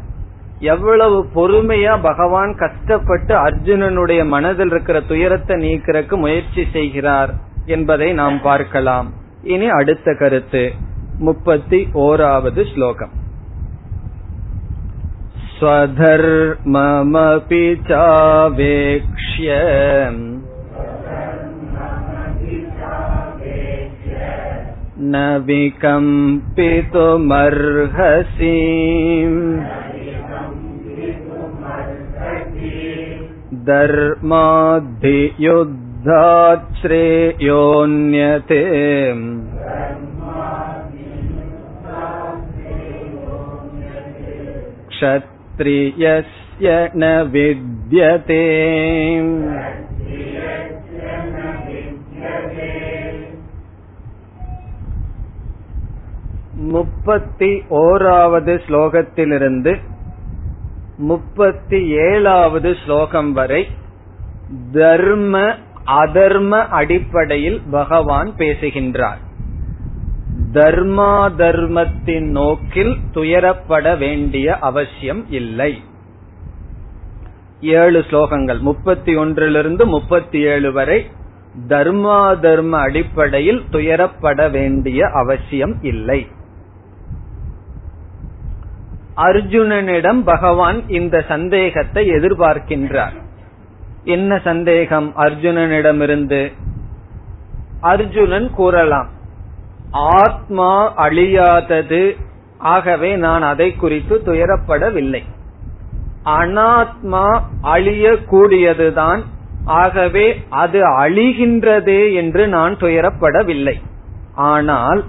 எவ்வளவு பொறுமையா பகவான் கஷ்டப்பட்டு அர்ஜுனனுடைய மனதில் இருக்கிற துயரத்தை நீக்கிறதுக்கு முயற்சி செய்கிறார் என்பதை நாம் பார்க்கலாம். இனி அடுத்த கருத்து 31வது ஸ்லோகம். ஸ்வதர்மமபி சாவேக்ஷ்ய ந விகம்பிதுமர்ஹசி தர்மாதி யுத்தாச்ரேயோன்யதே க்ஷத்ரியஸ்ய ந வித்யதே. முப்பத்தி ஓராவது ஸ்லோகத்திலிருந்து 37வது ஸ்லோகம் வரை தர்ம அதர்ம அடிப்படையில் பகவான் பேசுகின்றார். தர்மா தர்மத்தின் நோக்கில் துயரப்பட வேண்டிய அவசியம் இல்லை. 7 ஸ்லோகங்கள், 31லிருந்து 37 வரை தர்மா தர்ம அடிப்படையில் துயரப்பட வேண்டிய அவசியம் இல்லை. அர்ஜுனனிடம் பகவான் இந்த சந்தேகத்தை எதிர்பார்க்கின்றார். என்ன சந்தேகம் அர்ஜுனனிடமிருந்து? அர்ஜுனன் கூறலாம், ஆத்மா அழியாதது, ஆகவே நான் அதை குறித்து துயரப்படவில்லை. அனாத்மா அழியக்கூடியதுதான், ஆகவே அது அழிகின்றதே என்று நான் துயரப்படவில்லை. ஆனால்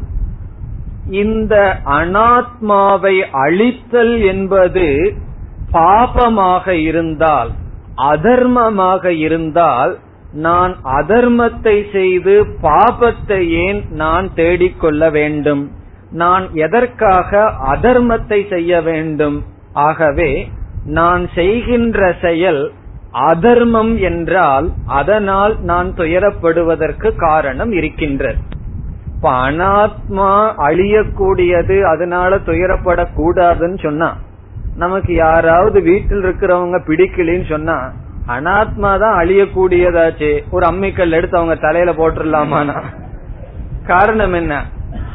இந்த அனாத்மாவை அழித்தல் என்பது பாபமாக இருந்தால், அதர்மமாக இருந்தால், நான் அதர்மத்தை செய்து பாபத்தை ஏன் நான் தேடிக்கொள்ள வேண்டும்? நான் எதற்காக அதர்மத்தை செய்ய வேண்டும்? ஆகவே நான் செய்கின்ற செயல் அதர்மம் என்றால் அதனால் நான் துயரப்படுவதற்கு காரணம் இருக்கின்றது. இப்ப அனாத்மா அழியக்கூடியது, அதனால துயரப்படக்கூடாதுன்னு சொன்னா, நமக்கு யாராவது வீட்டில் இருக்கிறவங்க பிடிக்கலன்னு சொன்னா அனாத்மா தான் அழியக்கூடியதாச்சு, ஒரு அம்மிக்கல் எடுத்து அவங்க தலையில போட்டுடலாமானா? காரணம் என்ன?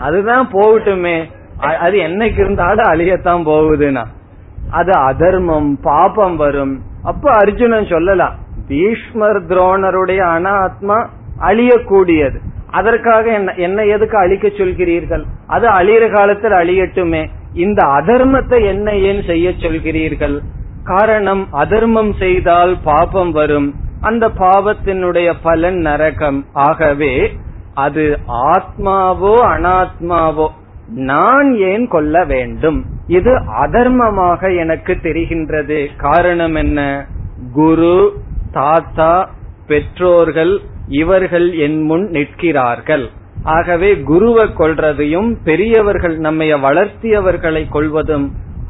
அதுதான் போகட்டுமே, அது என்னைக்கு இருந்தாலும் அழியத்தான் போகுதுன்னா அது அதர்மம், பாபம் வரும். அப்ப அர்ஜுனன் சொல்லலாம், பீஷ்மர் துரோணருடைய அனாத்மா அழியக்கூடியது, அதற்காக என்ன எதுக்கு அழிக்க சொல்கிறீர்கள்? அது அழிகிற காலத்தில் அழியட்டுமே, இந்த அதர்மத்தை என்ன ஏன் செய்ய சொல்கிறீர்கள்? காரணம், அதர்மம் செய்தால் பாபம் வரும், அந்த பாபத்தினுடைய பலன் நரகம். ஆகவே அது ஆத்மாவோ அனாத்மாவோ நான் ஏன் கொல்ல வேண்டும்? இது அதர்மமாக எனக்கு தெரிகின்றது. காரணம் என்ன? குரு தாத்தா, பெற்றோர்கள் இவர்கள் என் முன் நிற்கிறார்கள். ஆகவே குருவை கொள்றதையும் பெரியவர்கள் நம்மைய வளர்த்தியவர்களை கொள்வதும்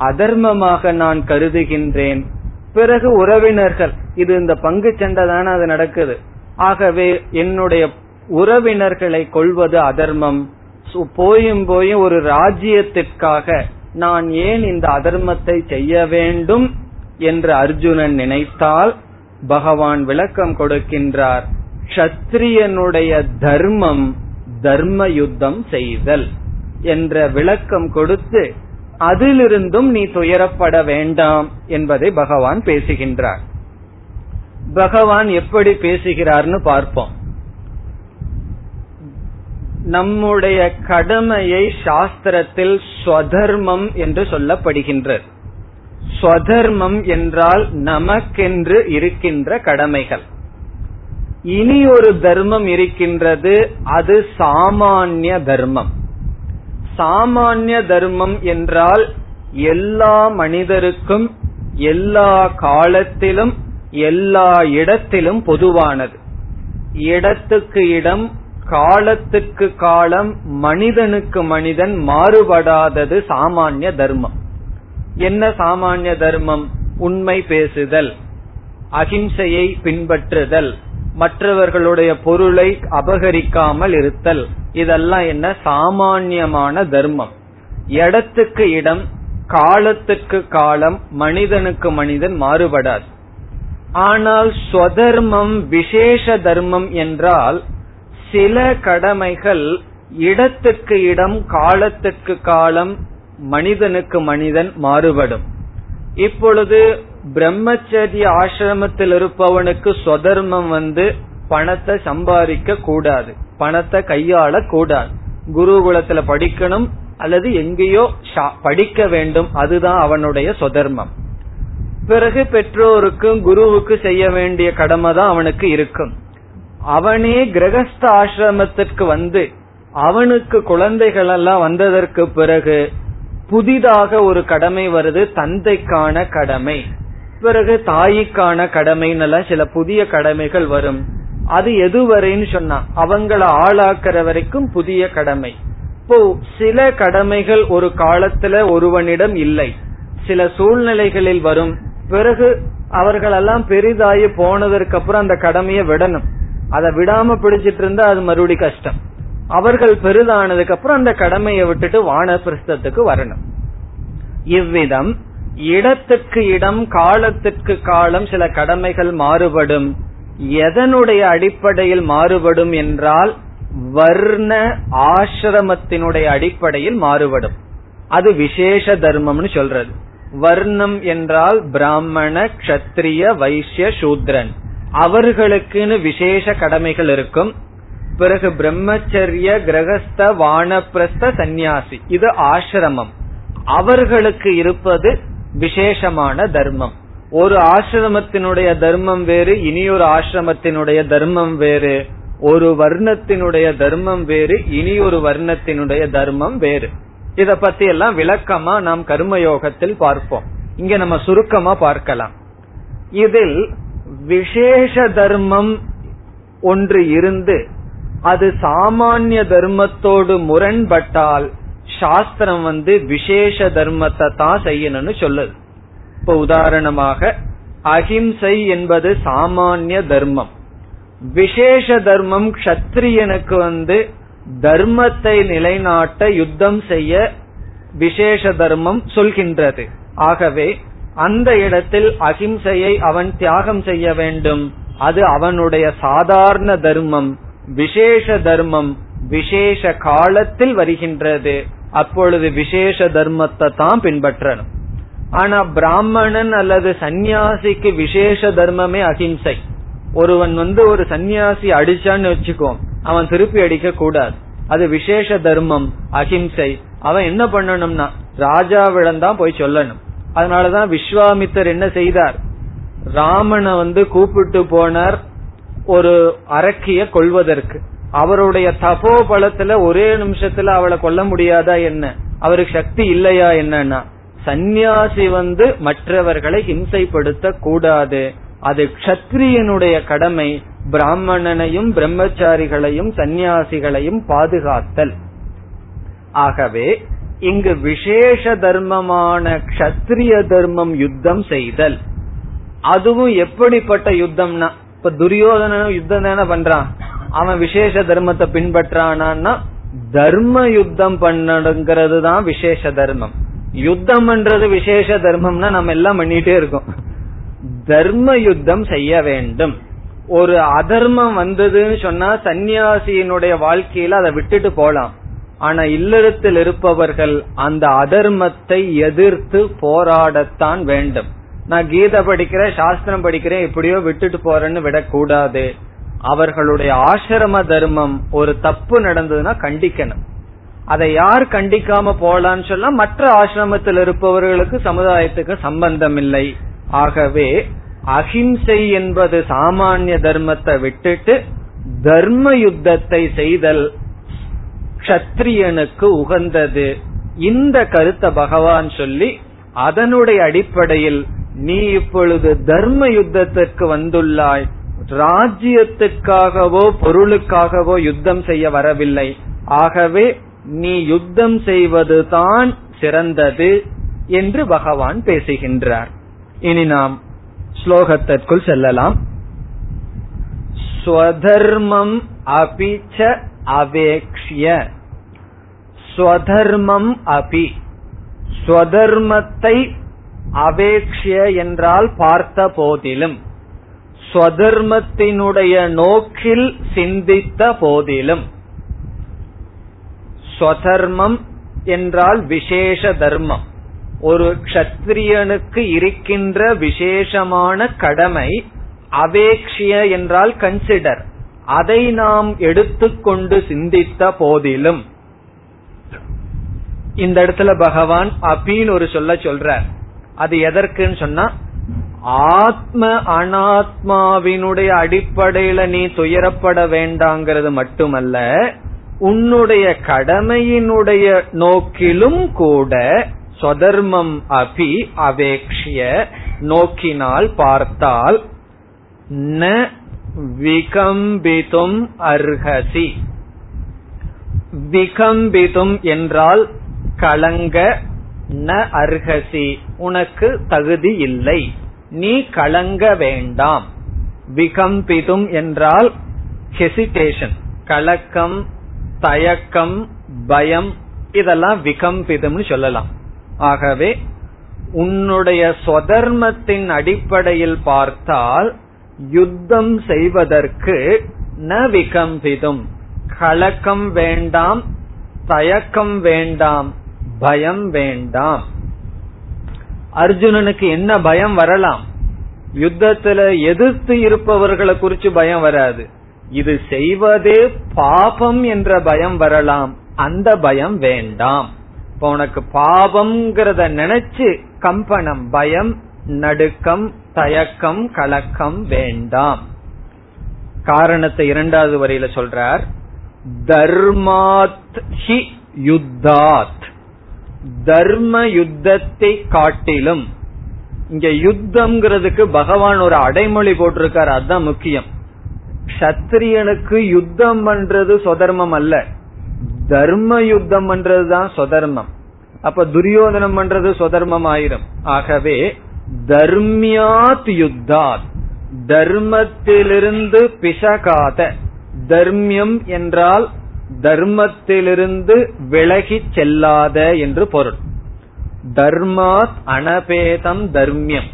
அதர்மமாக நான் கருதுகின்றேன். பிறகு உறவினர்கள், இது இந்த பங்கு சண்டை தானே அது நடக்குது, ஆகவே என்னுடைய உறவினர்களை கொள்வது அதர்மம். போயும் போயும் ஒரு ராஜ்யத்திற்காக நான் ஏன் இந்த அதர்மத்தை செய்ய வேண்டும் என்று அர்ஜுனன் நினைத்தால் பகவான் விளக்கம் கொடுக்கின்றார். க்ஷத்ரியனுடைய தர்மம் தர்ம யுத்தம் செய்தல் என்ற விளக்கம் கொடுத்து அதிலிருந்தும் நீ துயரப்பட வேண்டாம் என்பதை பகவான் பேசுகின்றார். பகவான் எப்படி பேசுகிறார்னு பார்ப்போம். நம்முடைய கடமையை சாஸ்திரத்தில் ஸ்வதர்மம் என்று சொல்லப்படுகின்றது. ஸ்வதர்மம் என்றால் நமக்கென்று இருக்கின்ற கடமைகள். இனி ஒரு தர்மம் இருக்கின்றது, அது சாமான்ய தர்மம். சாமான்ய தர்மம் என்றால் எல்லா மனிதருக்கும் எல்லா காலத்திலும் எல்லா இடத்திலும் பொதுவானது. இடத்துக்கு இடம், காலத்துக்கு காலம், மனிதனுக்கு மனிதன் மாறுபடாதது சாமான்ய தர்மம். என்ன சாமான்ய தர்மம்? உண்மை பேசுதல், அகிம்சையை பின்பற்றுதல், மற்றவர்களுடைய பொருளை அபகரிக்காமல் இருத்தல், இதெல்லாம் என்ன சாமான்யமான தர்மம். இடத்துக்கு இடம், காலத்துக்கு காலம், மனிதனுக்கு மனிதன் மாறுபடாது. ஆனால் ஸ்வதர்மம் விசேஷ தர்மம் என்றால் சில கடமைகள் இடத்துக்கு இடம், காலத்துக்கு காலம், மனிதனுக்கு மனிதன் மாறுபடும். இப்பொழுது பிரம்மச்சரிய ஆசிரமத்தில் இருப்பவனுக்கு ஸ்வதர்மம் பணத்தை சம்பாதிக்க கூடாது, பணத்தை கையாள கூடாது. குருகுலத்துல படிக்கணும் அல்லது எங்கேயோ படிக்க வேண்டும், அதுதான் அவனுடைய ஸ்வதர்மம். பிறகு பெற்றோருக்கும் குருவுக்கு செய்ய வேண்டிய கடமை தான் அவனுக்கு இருக்கும். அவனே கிரகஸ்த ஆசிரமத்திற்கு அவனுக்கு குழந்தைகள் எல்லாம் வந்ததற்கு பிறகு புதிதாக ஒரு கடமை வருது, தந்தைக்கான கடமை, பிறகு தாய்க்கான கடமைனால சில புதிய கடமைகள் வரும். அது எதுவரைன்னு சொன்னா அவங்களை ஆளாக்குற வரைக்கும் புதிய கடமை. இப்போ சில கடமைகள் ஒரு காலத்துல ஒருவனிடம் இல்லை, சில சூழ்நிலைகளில் வரும். பிறகு அவர்களெல்லாம் பெரிதாயி போனதற்கு அப்புறம் அந்த கடமையை விடணும். அதை விடாம பிடிச்சிட்டு இருந்தா அது மறுபடி கஷ்டம். அவர்கள் பெரிதானதுக்கு அப்புறம் அந்த கடமையை விட்டுட்டு வானப்பிரஸ்தத்துக்கு வரணும். இவ்விதம் இடத்துக்கு இடம், காலத்துக்கு காலம் சில கடமைகள் மாறுபடும். எதனுடைய அடிப்படையில் மாறுபடும் என்றால் வர்ண ஆசிரமத்தினுடைய அடிப்படையில் மாறுபடும். அது விசேஷ தர்மம்னு சொல்றது. வர்ணம் என்றால் பிராமண, க்ஷத்ரிய, வைசிய, சூத்ரன், அவர்களுக்குன்னு விசேஷ கடமைகள் இருக்கும். பிறகு பிரம்மச்சரிய, கிரகஸ்த, வானப்பிரஸ்த, சந்நியாசி, இது ஆசிரமம், அவர்களுக்கு இருப்பது விசேஷமான தர்மம். ஒரு ஆசிரமத்தினுடைய தர்மம் வேறு, இனியொரு ஆசிரமத்தினுடைய தர்மம் வேறு, ஒரு வர்ணத்தினுடைய தர்மம் வேறு, இனியொரு வர்ணத்தினுடைய தர்மம் வேறு. இத பத்தி எல்லாம் விளக்கமா நாம் கர்மயோகத்தில் பார்ப்போம். இங்க நம்ம சுருக்கமா பார்க்கலாம். இதில் விசேஷ தர்மம் ஒன்று இருந்து அது சாமானிய தர்மத்தோடு முரண்பட்டால் சாஸ்திரம் விசேஷ தர்மத்தை தான் செய்யணும்னு சொல்லுது. இப்ப உதாரணமாக அஹிம்சை என்பது சாமானிய தர்மம். விசேஷ தர்மம் க்ஷத்ரியனுக்கு தர்மத்தை நிலைநாட்ட யுத்தம் செய்ய விசேஷ தர்மம் சொல்கின்றது. ஆகவே அந்த இடத்தில் அஹிம்சையை அவன் தியாகம் செய்ய வேண்டும். அது அவனுடைய சாதாரண தர்மம். விசேஷ தர்மம் விசேஷ காலத்தில் வருகின்றது, அப்பொழுது விசேஷ தர்மத்தை தான் பின்பற்றணும். ஆனா பிராமணன் அல்லது சந்நியாசிக்கு விசேஷ தர்மமே அஹிம்சை. ஒருவன் ஒரு சந்நியாசி அடிச்சான்னு வச்சுக்கோ, அவன் திருப்பி அடிக்க கூடாது, அது விசேஷ தர்மம் அஹிம்சை. அவன் என்ன பண்ணணும்னா ராஜாவிடம் தான் போய் சொல்லணும். அதனாலதான் விஸ்வாமித்தர் என்ன செய்தார், ராமனை கூப்பிட்டு போனார் ஒரு அரக்கிய கொள்வதற்கு. அவருடைய தபோ பலத்துல ஒரே நிமிஷத்துல அவளை கொல்ல முடியாதா என்ன, அவருக்கு சக்தி இல்லையா என்னன்னா, சந்நியாசி மற்றவர்களை ஹிம்சைப்படுத்த கூடாது, அது க்ஷத்ரியனுடைய கடமை, பிராமணனையும் பிரம்மச்சாரிகளையும் சந்நியாசிகளையும் பாதுகாத்தல். ஆகவே இங்கு விசேஷ தர்மமான க்ஷத்ரிய தர்மம் யுத்தம் செய்தல். அதுவும் எப்படிப்பட்ட யுத்தம்னா, இப்ப துரியோதனனும் யுத்தம் தானே பண்றான், அவன் விசேஷ தர்மத்தை பின்பற்றானா? தர்ம யுத்தம் பண்ணுங்கிறது தான் விசேஷ தர்மம். யுத்தம் பண்றது விசேஷ தர்மம்னா நம்ம எல்லாம் பண்ணிட்டே இருக்கோம். தர்ம யுத்தம் செய்ய வேண்டும். ஒரு அதர்மம் வந்ததுன்னு சொன்னா சன்னியாசியினுடைய வாழ்க்கையில அதை விட்டுட்டு போலாம். ஆனா இல்லறத்தில் இருப்பவர்கள் அந்த அதர்மத்தை எதிர்த்து போராடத்தான் வேண்டும். நான் கீதை படிக்கிறேன், சாஸ்திரம் படிக்கிறேன், எப்படியோ விட்டுட்டு போறேன்னு விடக்கூடாது. அவர்களுடைய ஆசிரம தர்மம், ஒரு தப்பு நடந்ததுன்னா கண்டிக்கணும். அதை யார் கண்டிக்காம போலான்னு சொன்னா மற்ற ஆசிரமத்தில் இருப்பவர்களுக்கு சமுதாயத்துக்கு சம்பந்தம் இல்லை. ஆகவே அஹிம்சை என்பது சாமானிய தர்மத்தை விட்டுட்டு தர்ம யுத்தத்தை செய்தல் க்ஷத்ரியனுக்கு உகந்தது. இந்த கருத்தை பகவான் சொல்லி அதனுடைய அடிப்படையில் நீ இப்பொழுது தர்ம யுத்தத்திற்கு வந்துள்ளாய். ராஜ்யத்துக்காகவோ பொருளுக்காகவோ யுத்தம் செய்ய வரவில்லை. ஆகவே நீ யுத்தம் செய்வதுதான் சிறந்தது என்று பகவான் பேசுகின்றார். இனி நாம் ஸ்லோகத்திற்குள் செல்லலாம். ஸ்வதர்மம் அபிச்ச அவேக்ஷ்ய. ஸ்வதர்மம் அபி, ஸ்வதர்மத்தை அவேக்ஷ்ய என்றால் பார்த்த போதிலும், ஸ்வதர்மத்தினுடைய நோக்கில் சிந்தித்த போதிலும். ஸ்வதர்மம் என்றால் விசேஷ தர்மம், ஒரு க்ஷத்ரியனுக்கு இருக்கின்ற விசேஷமான கடமை. அவேக்ஷ்ய என்றால் கன்சிடர், அதை நாம் எடுத்துக்கொண்டு சிந்தித்த போதிலும். இந்த இடத்துல பகவான் அபின்னு ஒரு சொல்ல சொல்றார். அது எதற்குன்னு சொன்னா, ஆத்ம அனாத்மாவினுடைய அடிப்படையில நீ துயரப்பட வேண்டாங்கிறது மட்டுமல்ல, உன்னுடைய கடமையினுடைய நோக்கிலும் கூட ஸ்வதர்மம் அபி அவேக்ஷ்ய, நோக்கினால் பார்த்தால், ந விகம்பிதும் அர்ஹசி. விகம்பிதும் என்றால் கலங்க, ந அர்ஹசி உனக்கு தகுதி இல்லை, நீ கலங்க வேண்டாம். விகம்பிதும் என்றால் ஹெசிடேஷன், கலக்கம், தயக்கம், பயம், இதெல்லாம் விகம்பிதும்னு சொல்லலாம். ஆகவே உன்னுடைய ஸ்வதர்மத்தின் அடிப்படையில் பார்த்தால் யுத்தம் செய்வதற்கு ந விகம்பிதும், கலக்கம் வேண்டாம், தயக்கம் வேண்டாம், பயம் வேண்டாம். அர்ஜுனனுக்கு என்ன பயம் வரலாம்? யுத்தத்துல எதிர்த்து இருப்பவர்களை குறிச்சு பயம் வராது, இது செய்வதே பாபம் என்ற பயம் வரலாம். அந்த பயம் வேண்டாம். இப்ப உனக்கு பாபம்ங்கிறத நினைச்சு கம்பனம், பயம், நடுக்கம், தயக்கம், கலக்கம் வேண்டாம். காரணத்தை இரண்டாவது வரியில சொல்றார். தர்மாத் ஹி யுத்தாத், தர்ம யுத்தத்தை காட்டிலும். இங்க யுத்தம்ங்கிறதுக்கு பகவான் ஒரு அடைமொழி போட்டிருக்கார், அதுதான் முக்கியம். க்ஷத்ரியனுக்கு யுத்தம் பண்றது சொதர்மம் அல்ல, தர்ம யுத்தம் பண்றதுதான் சொதர்மம். அப்ப துரியோதனம் பண்றது சொதர்மம் ஆயிரும். ஆகவே தர்மியாத் யுத்தாத், தர்மத்திலிருந்து பிசகாத. தர்மியம் என்றால் தர்மத்திலிருந்து விலகி செல்லாத என்று பொருள். தர்மாத் அனபேதம் தர்மியம்,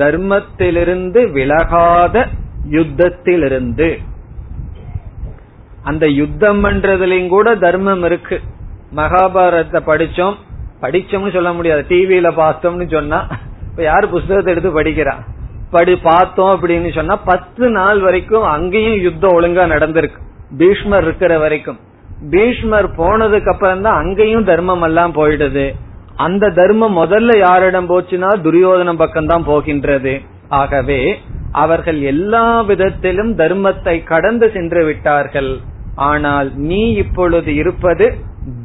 தர்மத்திலிருந்து விலகாத யுத்தத்திலிருந்து. அந்த யுத்தம் என்றதுலயும் கூட தர்மம் இருக்கு. மகாபாரதத்தை படிச்சோம்னு சொல்ல முடியாது, டிவியில பார்த்தோம்னு சொன்னா. இப்ப யாரு புஸ்தகத்தை எடுத்து படிக்கிறா? பார்த்தோம் அப்படின்னு சொன்னா 10 நாள் வரைக்கும் அங்கேயும் யுத்தம் ஒழுங்கா நடந்திருக்கு, பீஷ்மர் இருக்கிற வரைக்கும். பீஷ்மர் போனதுக்கு அப்புறம் தான் அங்கேயும் தர்மம் எல்லாம் போயிடுது. அந்த தர்மம் முதல்ல யாரிடம் போச்சுன்னா துரியோதன பக்கம் தான் போகின்றது. ஆகவே அவர்கள் எல்லா விதத்திலும் தர்மத்தை கடந்து சென்று விட்டார்கள். ஆனால் நீ இப்பொழுது இருப்பது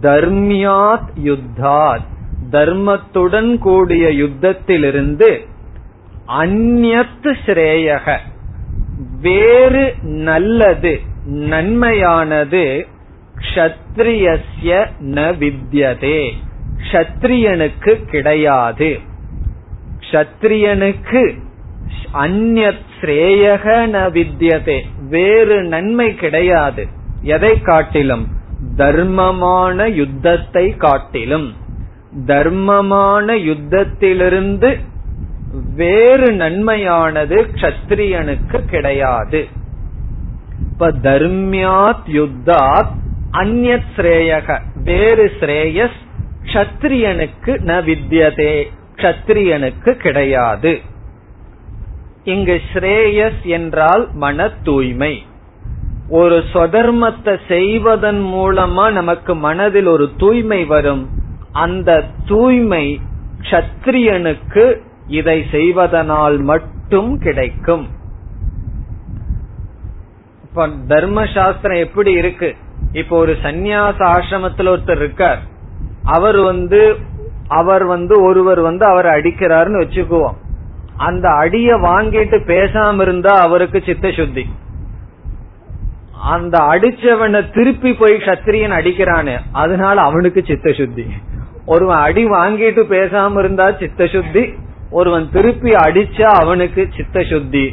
தர்மியாத் யுத்தாத், தர்மத்துடன் கூடிய யுத்தத்திலிருந்து அந்நத் ஸ்ரேயக வேறு நல்லது நன்மையானது க்ஷத்ரியஸ்ய ந வித்யதே க்ஷத்ரியனுக்கு கிடையாது. க்ஷத்ரியனுக்கு அந்நத் ஸ்ரேயக ந வித்யதே வேறு நன்மை கிடையாது. எதை காட்டிலும் தர்மமான யுத்தத்தை காட்டிலும் தர்மமான யுத்தத்திலிருந்து வேறு நன்மையானது க்ஷத்ரியனுக்கு கிடையாது. இப்ப தர்மியாத் யுத்தாத் அந்யத் ஸ்ரேயக வேறு ஸ்ரேயஸ் க்ஷத்ரியனுக்கு ந வித்யதே க்ஷத்ரியனுக்கு கிடையாது. இங்கு ஸ்ரேயஸ் என்றால் மன தூய்மை. ஒரு ஸ்வதர்மத்தை செய்வதன் மூலமா நமக்கு மனதில் ஒரு தூய்மை வரும். அந்த தூய்மை க்ஷத்ரியனுக்கு இதை செய்வதனால் மட்டும் கிடைக்கும். இப்ப தர்ம சாஸ்திரம் எப்படி இருக்கு? இப்ப ஒரு சந்நியாச ஆசிரமத்தில் ஒருத்தர் இருக்கார். ஒருவர் அவர் அடிக்கிறாருன்னு வச்சுக்குவோம். அந்த அடிய வாங்கிட்டு பேசாம இருந்தா அவருக்கு சித்த சுத்தி. அந்த அடிச்சவனை திருப்பி போய் க்ஷத்ரியன் அடிக்கிறானு அதனால அவனுக்கு சித்த சுத்தி. ஒருவன் அடி வாங்கிட்டு பேசாம இருந்தா சித்த சுத்தி, ஒருவன் திருப்பி அடிச்சா அவனுக்கு சித்த சுத்தி.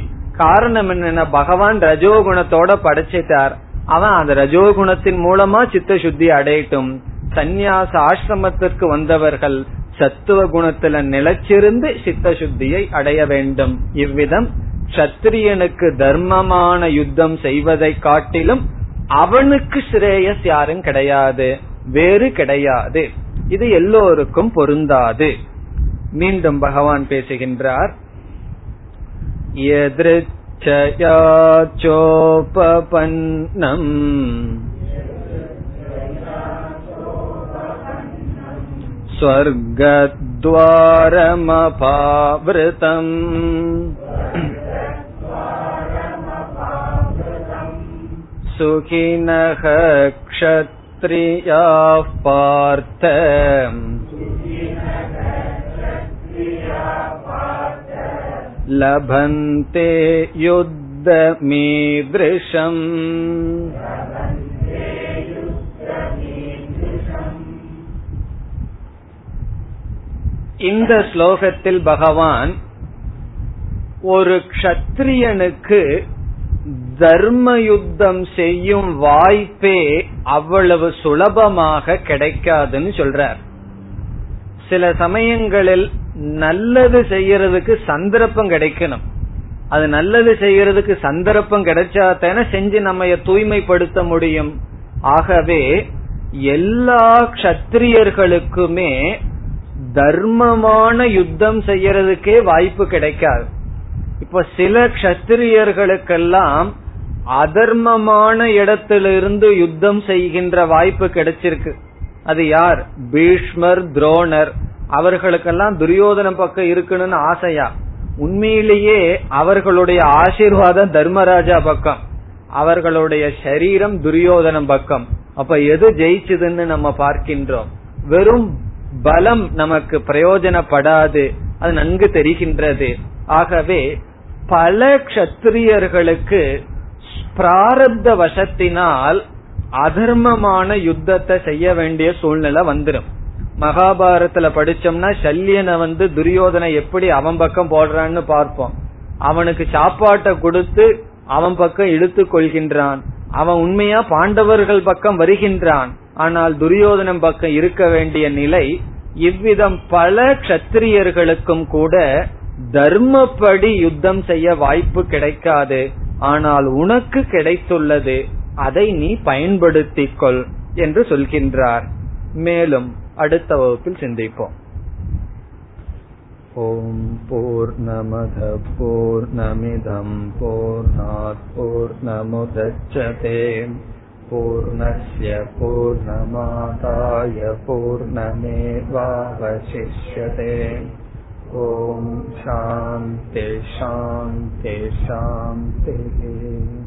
காரணம் என்னன்னா பகவான் ரஜோகுணத்தோட படைச்சிட்டார், அவன் அந்த ரஜோகுணத்தின் மூலமா சித்த சுத்தி அடையட்டும். சந்நியாச ஆசிரமத்திற்கு வந்தவர்கள் சத்துவ குணத்துல நிலைச்சிருந்து சித்த சுத்தியை அடைய வேண்டும். இவ்விதம் சத்திரியனுக்கு தர்மமான யுத்தம் செய்வதை காட்டிலும் அவனுக்கு ஸ்ரேயஸ் யாரும் கிடையாது, வேறு கிடையாது. இது எல்லோருக்கும் பொருந்தாது. மீண்டும் பகவான் பேசுகின்றார். யத்ருச்சயாச்சோபபன்னம் ஸ்வர்கத்வாரமபாவ்ருதம் சுகினஹ க்ஷத்ரியாஃ பார்த்தம் லபந்தே யுத்தமீத்ருஷம். இந்த ஸ்லோகத்தில் பகவான் ஒரு க்ஷத்ரியனுக்கு தர்மயுத்தம் செய்யும் வாய்ப்பே அவ்வளவு சுலபமாக கிடைக்காதுன்னு சொல்றார். சில சமயங்களில் நல்லது செய்யறதுக்கு சந்தர்ப்பம் கிடைக்கணும். அது நல்லது செய்யறதுக்கு சந்தர்ப்பம் கிடைச்சாதானே செஞ்சு நம்ம தூய்மைப்படுத்த முடியும். ஆகவே எல்லா க்ஷத்ரியர்களுக்குமே தர்மமான யுத்தம் செய்யறதுக்கே வாய்ப்பு கிடைக்காது. இப்ப சில க்ஷத்ரியர்களுக்கெல்லாம் அதர்மமான இடத்திலிருந்து யுத்தம் செய்கின்ற வாய்ப்பு கிடைச்சிருக்கு. அது யார்? பீஷ்மர், துரோணர். அவர்களுக்கெல்லாம் துரியோதன பக்கம் இருக்கணும்னு ஆசையா? உண்மையிலேயே அவர்களுடைய ஆசீர்வாதம் தர்மராஜா பக்கம், அவர்களுடைய சரீரம் துரியோதன பக்கம். அப்ப எது ஜெயிச்சதுன்னு நம்ம பார்க்கின்றோம். வெறும் பலம் நமக்கு பிரயோஜனப்படாது, அது நன்கு தெரிகின்றது. ஆகவே பல க்ஷத்ரியர்களுக்கு பிராரப்த வசத்தினால் அதர்மமான யுத்தத்தை செய்ய வேண்டிய சூழ்நிலை வந்துடும். மகாபாரத்துல படிச்சோம்னா சல்யனை துரியோதனை எப்படி அவன் பக்கம் போடுறான்னு பார்ப்போம். அவனுக்கு சாப்பாட்டை கொடுத்து அவன் பக்கம் இழுத்து கொள்கின்றான். அவன் உண்மையா பாண்டவர்கள் பக்கம் வருகின்றான், ஆனால் துரியோதனம் பக்கம் இருக்க வேண்டிய நிலை. இவ்விதம் பல க்ஷத்ரியர்களுக்கும் கூட தர்மப்படி யுத்தம் செய்ய வாய்ப்பு கிடைக்காது, ஆனால் உனக்கு கிடைத்துள்ளது, அதை நீ பயன்படுத்திக் கொள் என்று சொல்கின்றார். மேலும் அடுத்த வகுப்பில் சிந்திப்போம். ஓம் பூர்ணமத பூர்ணமிதம் பூர்ணாத் பூர்ணமுதச்யதே பூர்ணஸ்ய பூர்ணமாதாய பூர்ணமேவாவசிஷ்யதே. ஓம் சாந்தி சாந்தி சாந்தி.